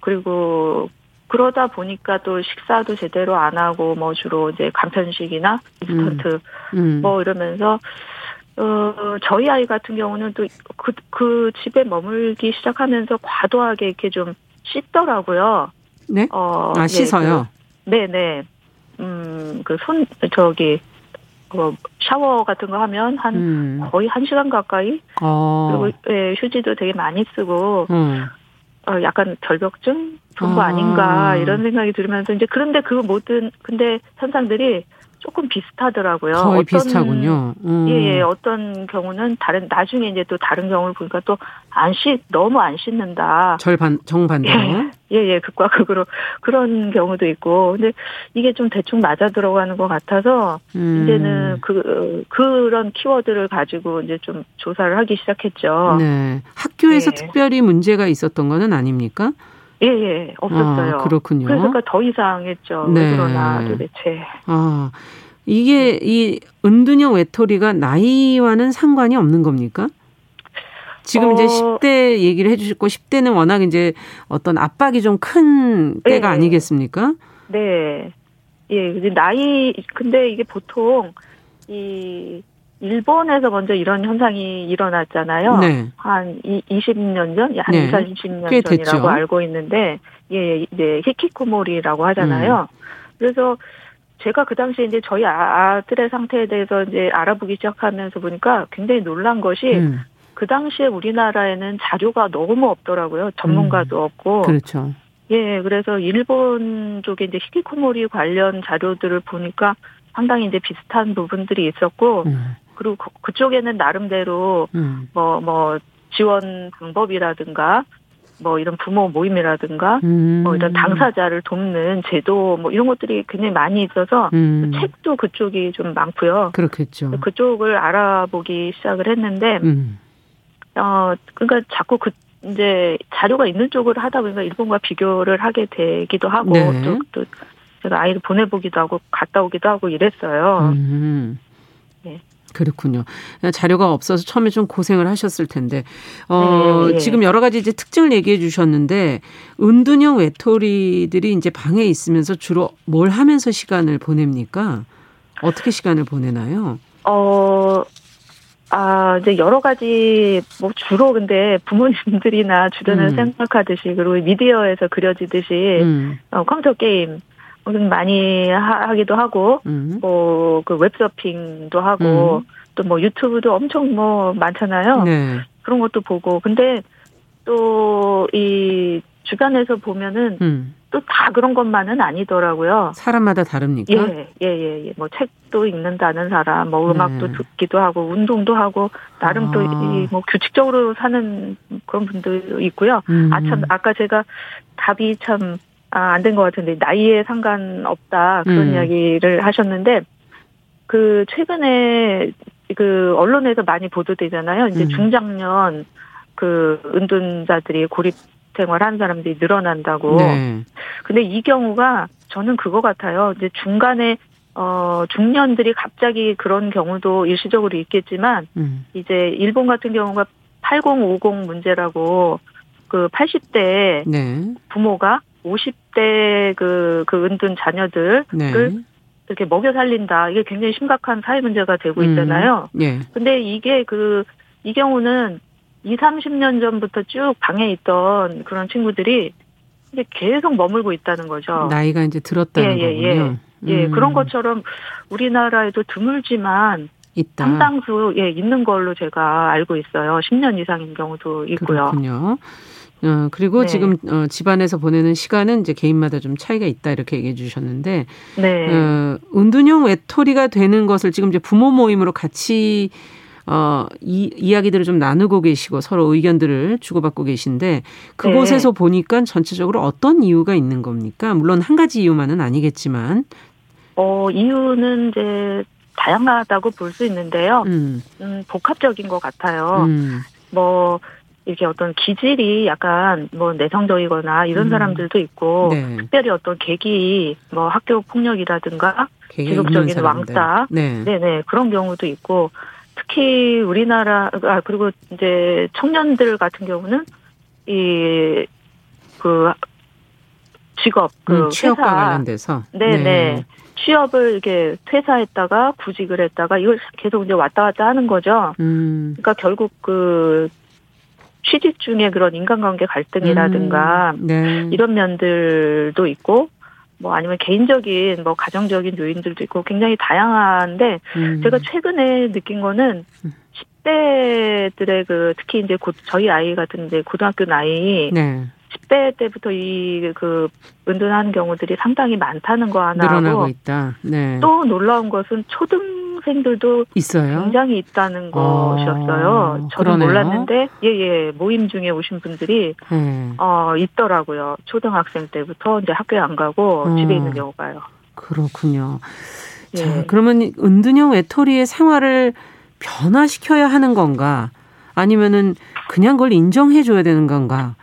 그리고 그러다 보니까 또 식사도 제대로 안 하고, 뭐 주로 이제 간편식이나 인스턴트, 음. 뭐 이러면서, 어, 저희 아이 같은 경우는 또 그, 그 집에 머물기 시작하면서 과도하게 이렇게 좀 씻더라고요. 네? 어, 아, 예, 씻어요? 그, 네네. 음, 그 손, 저기, 어, 샤워 같은 거 하면 한 음. 거의 한 시간 가까이 어. 그리고 예, 휴지도 되게 많이 쓰고 음. 어, 약간 결벽증 그런 거 아. 아닌가 이런 생각이 들면서 이제 그런데 그 모든 근데 현상들이 조금 비슷하더라고요. 거의 어떤, 비슷하군요. 음. 예, 예, 어떤 경우는 다른 나중에 이제 또 다른 경우를 보니까 또 안 씻 너무 안 씻는다. 절반 정반대. 예, 예, 예, 극과 극으로 그런 경우도 있고. 근데 이게 좀 대충 맞아 들어가는 것 같아서 음. 이제는 그 그런 키워드를 가지고 이제 좀 조사를 하기 시작했죠. 네, 학교에서 예. 특별히 문제가 있었던 거는 아닙니까? 예, 예, 없었어요. 아, 그렇군요. 그래서 더 이상했죠. 네. 왜 그러나 도대체. 아, 이게 이 은둔형 외톨이가 나이와는 상관이 없는 겁니까? 지금 어, 이제 십 대 얘기를 해주셨고 십 대는 워낙 이제 어떤 압박이 좀 큰 때가 네. 아니겠습니까? 네, 예, 이제 나이 근데 이게 보통 이 일본에서 먼저 이런 현상이 일어났잖아요. 네. 한 이십 년 전, 한 네. 이십 년 전이라고 됐죠. 알고 있는데, 예, 이제 히키코모리라고 하잖아요. 음. 그래서 제가 그 당시에 이제 저희 아들의 상태에 대해서 이제 알아보기 시작하면서 보니까 굉장히 놀란 것이 음. 그 당시에 우리나라에는 자료가 너무 없더라고요. 전문가도 음. 없고. 그렇죠. 예, 그래서 일본 쪽에 이제 히키코모리 관련 자료들을 보니까 상당히 이제 비슷한 부분들이 있었고, 음. 그리고 그, 그쪽에는 나름대로, 음. 뭐, 뭐, 지원 방법이라든가, 뭐, 이런 부모 모임이라든가, 음. 뭐, 이런 당사자를 돕는 제도, 뭐, 이런 것들이 굉장히 많이 있어서, 음. 책도 그쪽이 좀 많고요. 그렇겠죠. 그쪽을 알아보기 시작을 했는데, 음. 어, 그러니까 자꾸 그, 이제 자료가 있는 쪽으로 하다 보니까 일본과 비교를 하게 되기도 하고 네. 또, 또 제가 아이를 보내보기도 하고 갔다 오기도 하고 이랬어요. 음. 네. 그렇군요. 자료가 없어서 처음에 좀 고생을 하셨을 텐데 어, 네, 네. 지금 여러 가지 이제 특징을 얘기해 주셨는데 은둔형 외톨이들이 이제 방에 있으면서 주로 뭘 하면서 시간을 보냅니까? 어떻게 시간을 보내나요? 어, 아 이제 여러 가지 뭐 주로 근데 부모님들이나 주변을 음. 생각하듯이 그리고 미디어에서 그려지듯이 음. 어, 컴퓨터 게임. 많이 하기도 하고, 음. 뭐, 그 웹서핑도 하고, 음. 또 뭐 유튜브도 엄청 뭐 많잖아요. 네. 그런 것도 보고. 근데 또 이 주변에서 보면은 음. 또 다 그런 것만은 아니더라고요. 사람마다 다릅니까? 예, 예, 예. 예. 뭐 책도 읽는다는 사람, 뭐 음악도 네. 듣기도 하고, 운동도 하고, 나름 아. 또 이 뭐 규칙적으로 사는 그런 분도 있고요. 음. 아, 참, 아까 제가 답이 참, 아, 안 된 것 같은데, 나이에 상관없다, 그런 음. 이야기를 하셨는데, 그, 최근에, 그, 언론에서 많이 보도되잖아요. 이제 음. 중장년, 그, 은둔자들이 고립 생활하는 사람들이 늘어난다고. 네. 근데 이 경우가, 저는 그거 같아요. 이제 중간에, 어, 중년들이 갑자기 그런 경우도 일시적으로 있겠지만, 음. 이제, 일본 같은 경우가 팔십 오십 문제라고, 그, 팔십 대 네. 부모가, 오십 대 그, 그 은둔 자녀들을 네. 이렇게 먹여 살린다. 이게 굉장히 심각한 사회 문제가 되고 있잖아요. 음, 예. 근데 이게 그, 이 경우는 이삼십 년 전부터 쭉 방에 있던 그런 친구들이 이제 계속 머물고 있다는 거죠. 나이가 이제 들었다는 예, 예, 거군요. 예, 예. 음. 그런 것처럼 우리나라에도 드물지만 있다. 상당수 예, 있는 걸로 제가 알고 있어요. 십 년 이상인 경우도 있고요. 그렇군요. 어, 그리고 네. 지금 어, 집안에서 보내는 시간은 이제 개인마다 좀 차이가 있다 이렇게 얘기해 주셨는데 네. 어, 은둔형 외톨이가 되는 것을 지금 이제 부모 모임으로 같이 어, 이, 이야기들을 좀 나누고 계시고 서로 의견들을 주고받고 계신데 그곳에서 네. 보니까 전체적으로 어떤 이유가 있는 겁니까? 물론 한 가지 이유만은 아니겠지만 어, 이유는 이제 다양하다고 볼 수 있는데요. 음. 음, 복합적인 것 같아요. 음. 뭐 이렇게 어떤 기질이 약간 뭐 내성적이거나 이런 음. 사람들도 있고 네. 특별히 어떤 계기 뭐 학교 폭력이라든가 지속적인 왕따 네. 네네 그런 경우도 있고 특히 우리나라 아 그리고 이제 청년들 같은 경우는 이 그 직업 그 음, 취업과 회사 관련돼서 네네 네. 취업을 이렇게 퇴사했다가 구직을 했다가 이걸 계속 이제 왔다 갔다 하는 거죠. 음. 그러니까 결국 그 취직 중에 그런 인간관계 갈등이라든가 음, 네. 이런 면들도 있고 뭐 아니면 개인적인 뭐 가정적인 요인들도 있고 굉장히 다양한데 음. 제가 최근에 느낀 거는 십 대들의 그 특히 이제 곧 저희 아이 같은 이제 고등학교 나이 네. 십 대 때부터 이 그 은둔하는 경우들이 상당히 많다는 거 하나 늘어나고 있다. 네. 또 놀라운 것은 초등생들도 있어요? 굉장히 있다는 어, 것이었어요. 저도 그러네요. 몰랐는데 예예 예, 모임 중에 오신 분들이 네. 어 있더라고요. 초등학생 때부터 이제 학교에 안 가고 어, 집에 있는 경우가요. 그렇군요. 예. 자 그러면 은둔형 외톨이의 생활을 변화시켜야 하는 건가? 아니면은 그냥 그걸 인정해 줘야 되는 건가?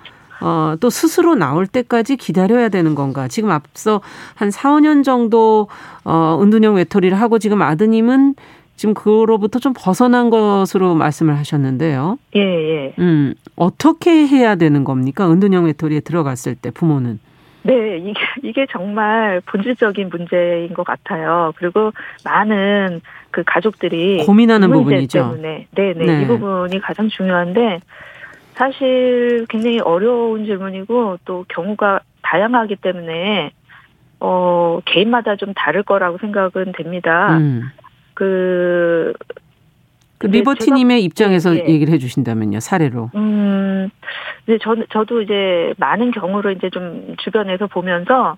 어, 또 스스로 나올 때까지 기다려야 되는 건가? 지금 앞서 한 사, 오 년 정도 어, 은둔형 외톨이를 하고 지금 아드님은 지금 그로부터 좀 벗어난 것으로 말씀을 하셨는데요. 예, 예. 음, 어떻게 해야 되는 겁니까? 은둔형 외톨이에 들어갔을 때 부모는. 네, 이게, 이게 정말 본질적인 문제인 것 같아요. 그리고 많은 그 가족들이 고민하는 부분이죠. 때문에. 네, 네, 네. 이 부분이 가장 중요한데 사실 굉장히 어려운 질문이고 또 경우가 다양하기 때문에 어 개인마다 좀 다를 거라고 생각은 됩니다. 음. 그, 그 리버티님의 입장에서 네. 얘기를 해주신다면요 사례로. 음, 이제 저 저도 이제 많은 경우를 이제 좀 주변에서 보면서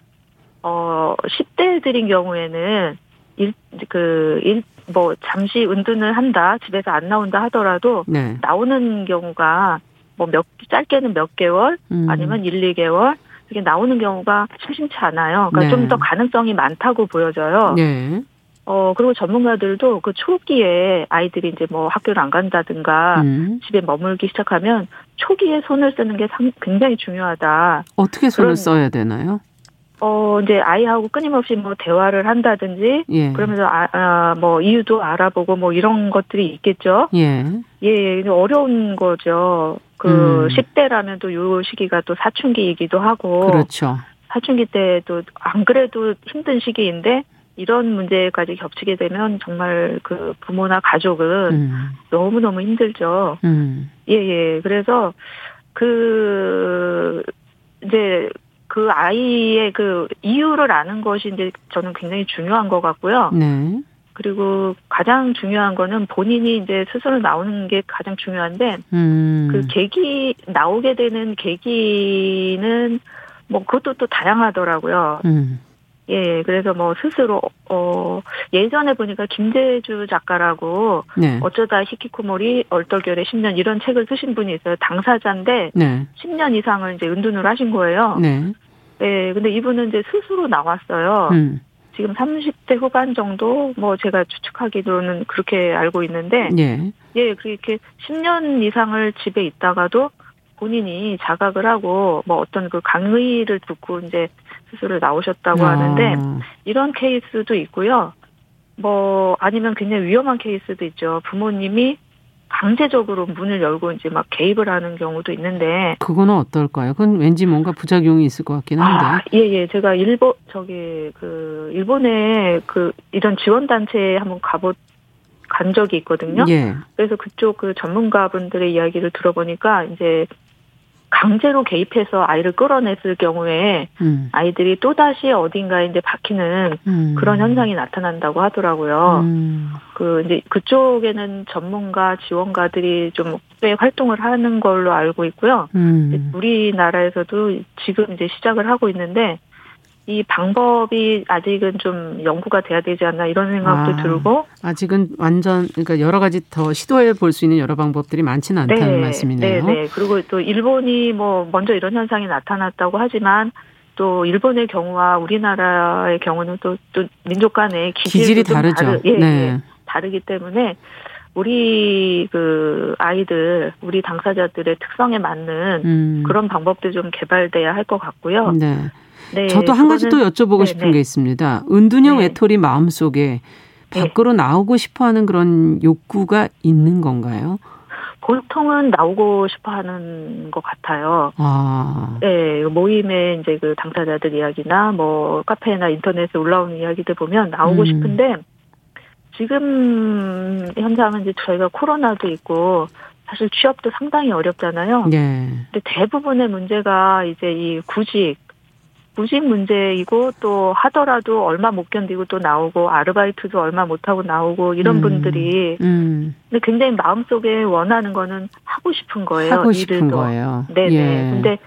어 십 대들인 경우에는 일 그 일 뭐 잠시 은둔을 한다 집에서 안 나온다 하더라도 네. 나오는 경우가 뭐 몇, 짧게는 몇 개월, 음. 아니면 일, 이 개월, 이렇게 나오는 경우가 심심치 않아요. 그러니까 네. 좀 더 가능성이 많다고 보여져요. 네. 어, 그리고 전문가들도 그 초기에 아이들이 이제 뭐 학교를 안 간다든가 음. 집에 머물기 시작하면 초기에 손을 쓰는 게 상, 굉장히 중요하다. 어떻게 손을 그런, 써야 되나요? 어, 이제 아이하고 끊임없이 뭐 대화를 한다든지 예. 그러면서 아, 아, 뭐 이유도 알아보고 뭐 이런 것들이 있겠죠. 예. 예, 어려운 거죠. 그 음. 십 대라면 또 요 시기가 또 사춘기이기도 하고. 그렇죠. 사춘기 때도 안 그래도 힘든 시기인데 이런 문제까지 겹치게 되면 정말 그 부모나 가족은 음. 너무너무 힘들죠. 음. 예, 예. 그래서 그, 이제 그 아이의 그 이유를 아는 것이 이제 저는 굉장히 중요한 것 같고요. 네. 그리고 가장 중요한 거는 본인이 이제 스스로 나오는 게 가장 중요한데, 음. 그 계기, 나오게 되는 계기는 뭐 그것도 또 다양하더라고요. 음. 예, 그래서 뭐 스스로, 어, 예전에 보니까 김재주 작가라고, 네. 어쩌다 히키코모리 얼떨결에 십 년 이런 책을 쓰신 분이 있어요. 당사자인데, 네. 십 년 이상을 이제 은둔을 하신 거예요. 네. 예, 근데 이분은 이제 스스로 나왔어요. 음. 지금 삼십 대 후반 정도, 뭐 제가 추측하기로는 그렇게 알고 있는데, 네. 예, 그렇게 십 년 이상을 집에 있다가도 본인이 자각을 하고, 뭐 어떤 그 강의를 듣고 이제, 스스로 나오셨다고 아. 하는데 이런 케이스도 있고요. 뭐 아니면 굉장히 위험한 케이스도 있죠. 부모님이 강제적으로 문을 열고 이제 막 개입을 하는 경우도 있는데 그거는 어떨까요? 그건 왠지 뭔가 부작용이 있을 것 같긴 한데. 아, 예, 예. 제가 일본 저기 그 일본에 그 이런 지원 단체에 한번 가보 간 적이 있거든요. 예. 그래서 그쪽 그 전문가분들의 이야기를 들어보니까 이제 강제로 개입해서 아이를 끌어냈을 경우에 음. 아이들이 또다시 어딘가에 이제 박히는 음. 그런 현상이 나타난다고 하더라고요. 음. 그 이제 그쪽에는 전문가 지원가들이 좀 꽤 활동을 하는 걸로 알고 있고요. 음. 우리나라에서도 지금 이제 시작을 하고 있는데 이 방법이 아직은 좀 연구가 돼야 되지 않나 이런 생각도 아, 들고 아직은 완전 그러니까 여러 가지 더 시도해 볼 수 있는 여러 방법들이 많지는 않다는 네, 말씀이네요. 네, 네. 그리고 또 일본이 뭐 먼저 이런 현상이 나타났다고 하지만 또 일본의 경우와 우리나라의 경우는 또, 또 민족 간의 기질이, 기질이 다르죠. 다르, 예, 네. 예, 다르기 때문에 우리 그 아이들, 우리 당사자들의 특성에 맞는 음. 그런 방법도 좀 개발돼야 할 것 같고요. 네. 네, 저도 한 가지 또 여쭤보고 네네. 싶은 게 있습니다. 은둔형 네. 외톨이 마음속에 밖으로 네. 나오고 싶어하는 그런 욕구가 있는 건가요? 보통은 나오고 싶어하는 것 같아요. 아, 네 모임에 이제 그 당사자들 이야기나 뭐 카페나 인터넷에 올라오는 이야기들 보면 나오고 음. 싶은데 지금 현상은 이제 저희가 코로나도 있고. 사실 취업도 상당히 어렵잖아요. 네. 근데 대부분의 문제가 이제 이 구직, 구직 문제이고 또 하더라도 얼마 못 견디고 또 나오고 아르바이트도 얼마 못 하고 나오고 이런 음. 분들이 음. 근데 굉장히 마음속에 원하는 거는 하고 싶은 거예요. 하고 싶은 일을도. 거예요. 네네. 예. 근데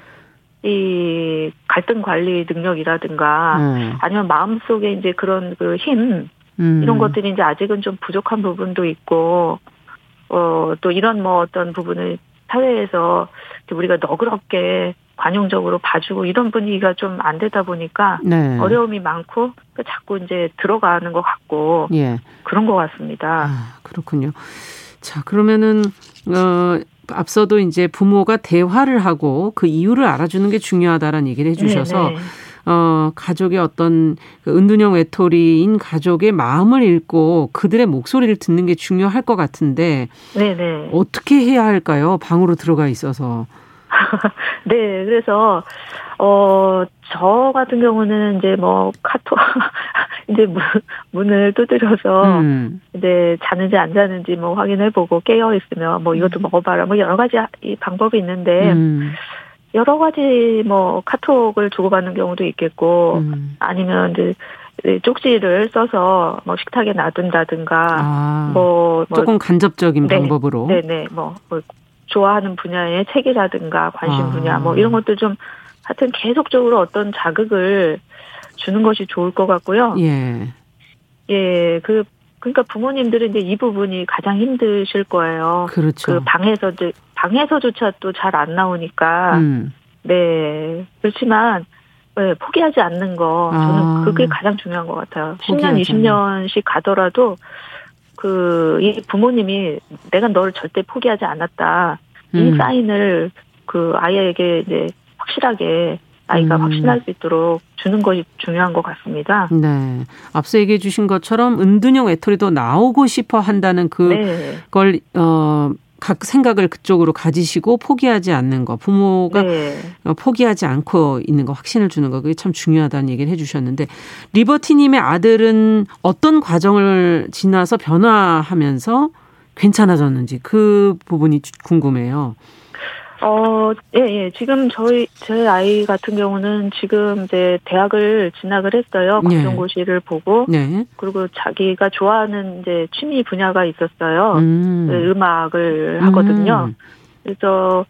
이 갈등 관리 능력이라든가 음. 아니면 마음속에 이제 그런 그 힘 음. 이런 것들이 이제 아직은 좀 부족한 부분도 있고. 어, 또 이런 뭐 어떤 부분을 사회에서 우리가 너그럽게 관용적으로 봐주고 이런 분위기가 좀 안 되다 보니까 네. 어려움이 많고 자꾸 이제 들어가는 것 같고 예. 그런 것 같습니다. 아, 그렇군요. 자, 그러면은, 어, 앞서도 이제 부모가 대화를 하고 그 이유를 알아주는 게 중요하다라는 얘기를 해주셔서 네네. 어, 가족의 어떤 그 은둔형 외톨이인 가족의 마음을 읽고 그들의 목소리를 듣는 게 중요할 것 같은데 네네. 어떻게 해야 할까요? 방으로 들어가 있어서. 네, 그래서 어, 저 같은 경우는 이제 뭐 카톡 이제 문, 문을 두드려서 음. 이제 자는지 안 자는지 뭐 확인해보고 깨어 있으면 뭐 이것도 먹어봐라 뭐 여러 가지 이 방법이 있는데. 음. 여러 가지 뭐 카톡을 주고받는 경우도 있겠고 음. 아니면 이제 쪽지를 써서 뭐 식탁에 놔둔다든가 아, 뭐, 뭐 조금 간접적인 네, 방법으로 네네 뭐, 뭐 좋아하는 분야의 책이라든가 관심 아. 분야 뭐 이런 것들 좀 하여튼 계속적으로 어떤 자극을 주는 것이 좋을 것 같고요. 예. 예, 그 그러니까 부모님들은 이제 이 부분이 가장 힘드실 거예요. 그렇죠. 그 방에서 이제 방에서조차 또 잘 안 나오니까. 음. 네. 그렇지만 네, 포기하지 않는 거 저는 아. 그게 가장 중요한 것 같아요. 포기하잖아요. 십 년, 이십 년씩 가더라도 그 이 부모님이 내가 너를 절대 포기하지 않았다. 이 음. 사인을 그 아이에게 이제 확실하게 아이가 음. 확신할 수 있도록 주는 것이 중요한 것 같습니다. 네, 앞서 얘기해 주신 것처럼 은둔형 외톨이도 나오고 싶어 한다는 그걸 네. 어, 각 생각을 그쪽으로 가지시고 포기하지 않는 거, 부모가 네. 포기하지 않고 있는 거 확신을 주는 거, 그게 참 중요하다는 얘기를 해 주셨는데, 리버티님의 아들은 어떤 과정을 지나서 변화하면서 괜찮아졌는지 그 부분이 궁금해요. 어, 예, 예. 지금 저희, 제 아이 같은 경우는 지금 이제 대학을 진학을 했어요. 국정고시를 네. 보고. 네. 그리고 자기가 좋아하는 이제 취미 분야가 있었어요. 음. 네, 음악을 하거든요. 음. 그래서,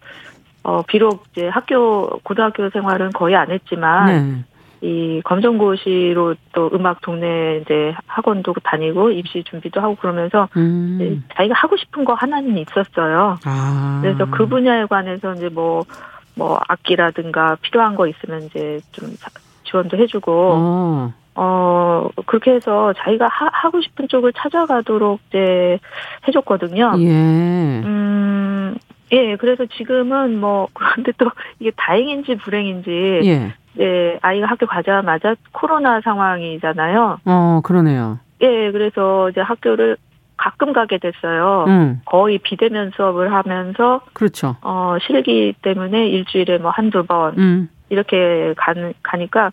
어, 비록 이제 학교, 고등학교 생활은 거의 안 했지만, 네. 이 검정고시로 또 음악 동네 이제 학원도 다니고 입시 준비도 하고 그러면서 음. 자기가 하고 싶은 거 하나는 있었어요. 아. 그래서 그 분야에 관해서 이제 뭐, 뭐 악기라든가 필요한 거 있으면 이제 좀 지원도 해주고, 어, 어 그렇게 해서 자기가 하, 하고 싶은 쪽을 찾아가도록 이제 해줬거든요. 예. 음, 예, 그래서 지금은 뭐, 그런데 또 이게 다행인지 불행인지, 예. 예, 아이가 학교 가자마자 코로나 상황이잖아요. 어, 그러네요. 예, 그래서 이제 학교를 가끔 가게 됐어요. 음. 거의 비대면 수업을 하면서. 그렇죠. 어, 실기 때문에 일주일에 뭐 한두 번. 음. 이렇게 가는, 가니까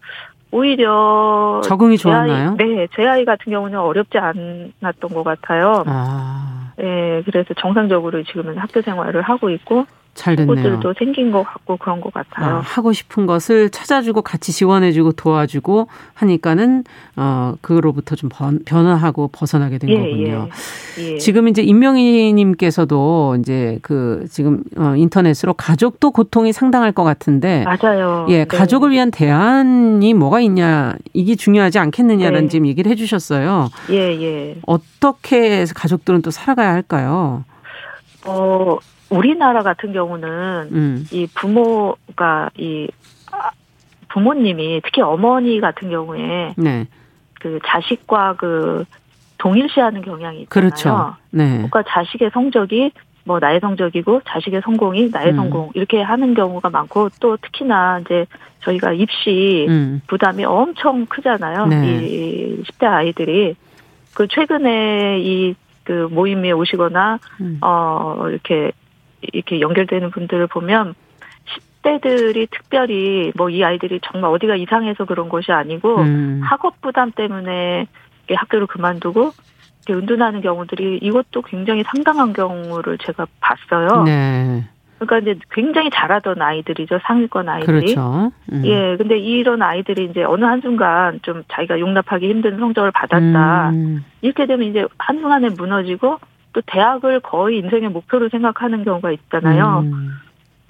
오히려. 적응이 좋았나요? 제 아이, 네, 제 아이 같은 경우는 어렵지 않았던 것 같아요. 아. 예, 그래서 정상적으로 지금은 학교 생활을 하고 있고. 잘 됐네요. 친구들도 생긴 것 같고 그런 것 같아요. 아, 하고 싶은 것을 찾아주고 같이 지원해주고 도와주고 하니까는 어, 그로부터 좀 번, 변화하고 벗어나게 된 예, 거군요. 예, 예. 지금 이제 임명희님께서도 이제 그 지금 어, 인터넷으로 가족도 고통이 상당할 것 같은데 맞아요. 예, 네. 가족을 위한 대안이 뭐가 있냐 이게 중요하지 않겠느냐라는 네. 지금 얘기를 해주셨어요. 예, 예. 어떻게 해서 가족들은 또 살아가야 할까요? 어. 우리나라 같은 경우는 음. 이 부모가 이 부모님이 특히 어머니 같은 경우에 네. 그 자식과 그 동일시하는 경향이 있잖아요. 그렇죠. 네. 그러니까 자식의 성적이 뭐 나의 성적이고 자식의 성공이 나의 음. 성공 이렇게 하는 경우가 많고 또 특히나 이제 저희가 입시 음. 부담이 엄청 크잖아요. 네. 이 십 대 아이들이 그 최근에 이 그 모임에 오시거나 음. 어 이렇게 이렇게 연결되는 분들을 보면 십 대들이 특별히 뭐 이 아이들이 정말 어디가 이상해서 그런 것이 아니고 음. 학업 부담 때문에 학교를 그만두고 이렇게 은둔하는 경우들이 이것도 굉장히 상당한 경우를 제가 봤어요. 네. 그러니까 이제 굉장히 잘하던 아이들이죠. 상위권 아이들이. 그렇죠. 음. 예. 근데 이런 아이들이 이제 어느 한순간 좀 자기가 용납하기 힘든 성적을 받았다. 음. 이렇게 되면 이제 한순간에 무너지고 또 대학을 거의 인생의 목표로 생각하는 경우가 있잖아요. 음.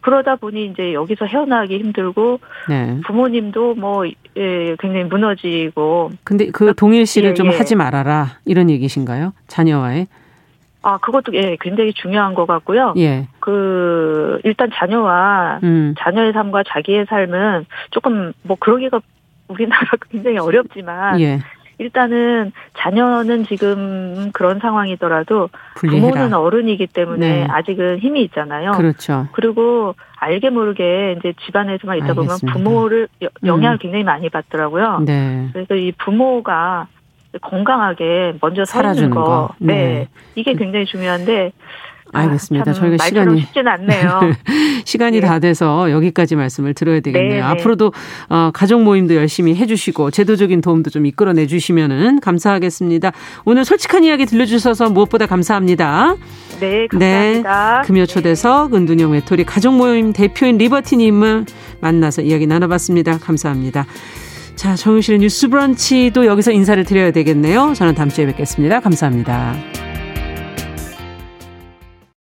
그러다 보니 이제 여기서 헤어나기 힘들고 네. 부모님도 뭐 예, 굉장히 무너지고. 근데 그 동일시를 예, 좀 예. 하지 말아라 이런 얘기신가요? 자녀와의? 아 그것도 예 굉장히 중요한 것 같고요. 예. 그 일단 자녀와 음. 자녀의 삶과 자기의 삶은 조금 뭐 그러기가 우리나라가 굉장히 어렵지만. 예. 일단은 자녀는 지금 그런 상황이더라도 분리해라. 부모는 어른이기 때문에 네. 아직은 힘이 있잖아요. 그렇죠. 그리고 알게 모르게 이제 집안에서만 있다 보면 알겠습니다. 부모를 영향을 음. 굉장히 많이 받더라고요. 네. 그래서 이 부모가 건강하게 먼저 살아주는 거, 거. 네. 네, 이게 굉장히 중요한데. 알겠습니다. 아, 저희가 시간이 쉽진 않네요. 시간이 네. 다 돼서 여기까지 말씀을 드려야 되겠네요. 네, 네. 앞으로도 어, 가족 모임도 열심히 해주시고 제도적인 도움도 좀 이끌어내 주시면은 감사하겠습니다. 오늘 솔직한 이야기 들려주셔서 무엇보다 감사합니다. 네, 감사합니다. 네, 금요 초대석 네. 은둔형 외톨이 가족 모임 대표인 리버티님을 만나서 이야기 나눠봤습니다. 감사합니다. 자, 정용실의 뉴스 브런치도 여기서 인사를 드려야 되겠네요. 저는 다음 주에 뵙겠습니다. 감사합니다.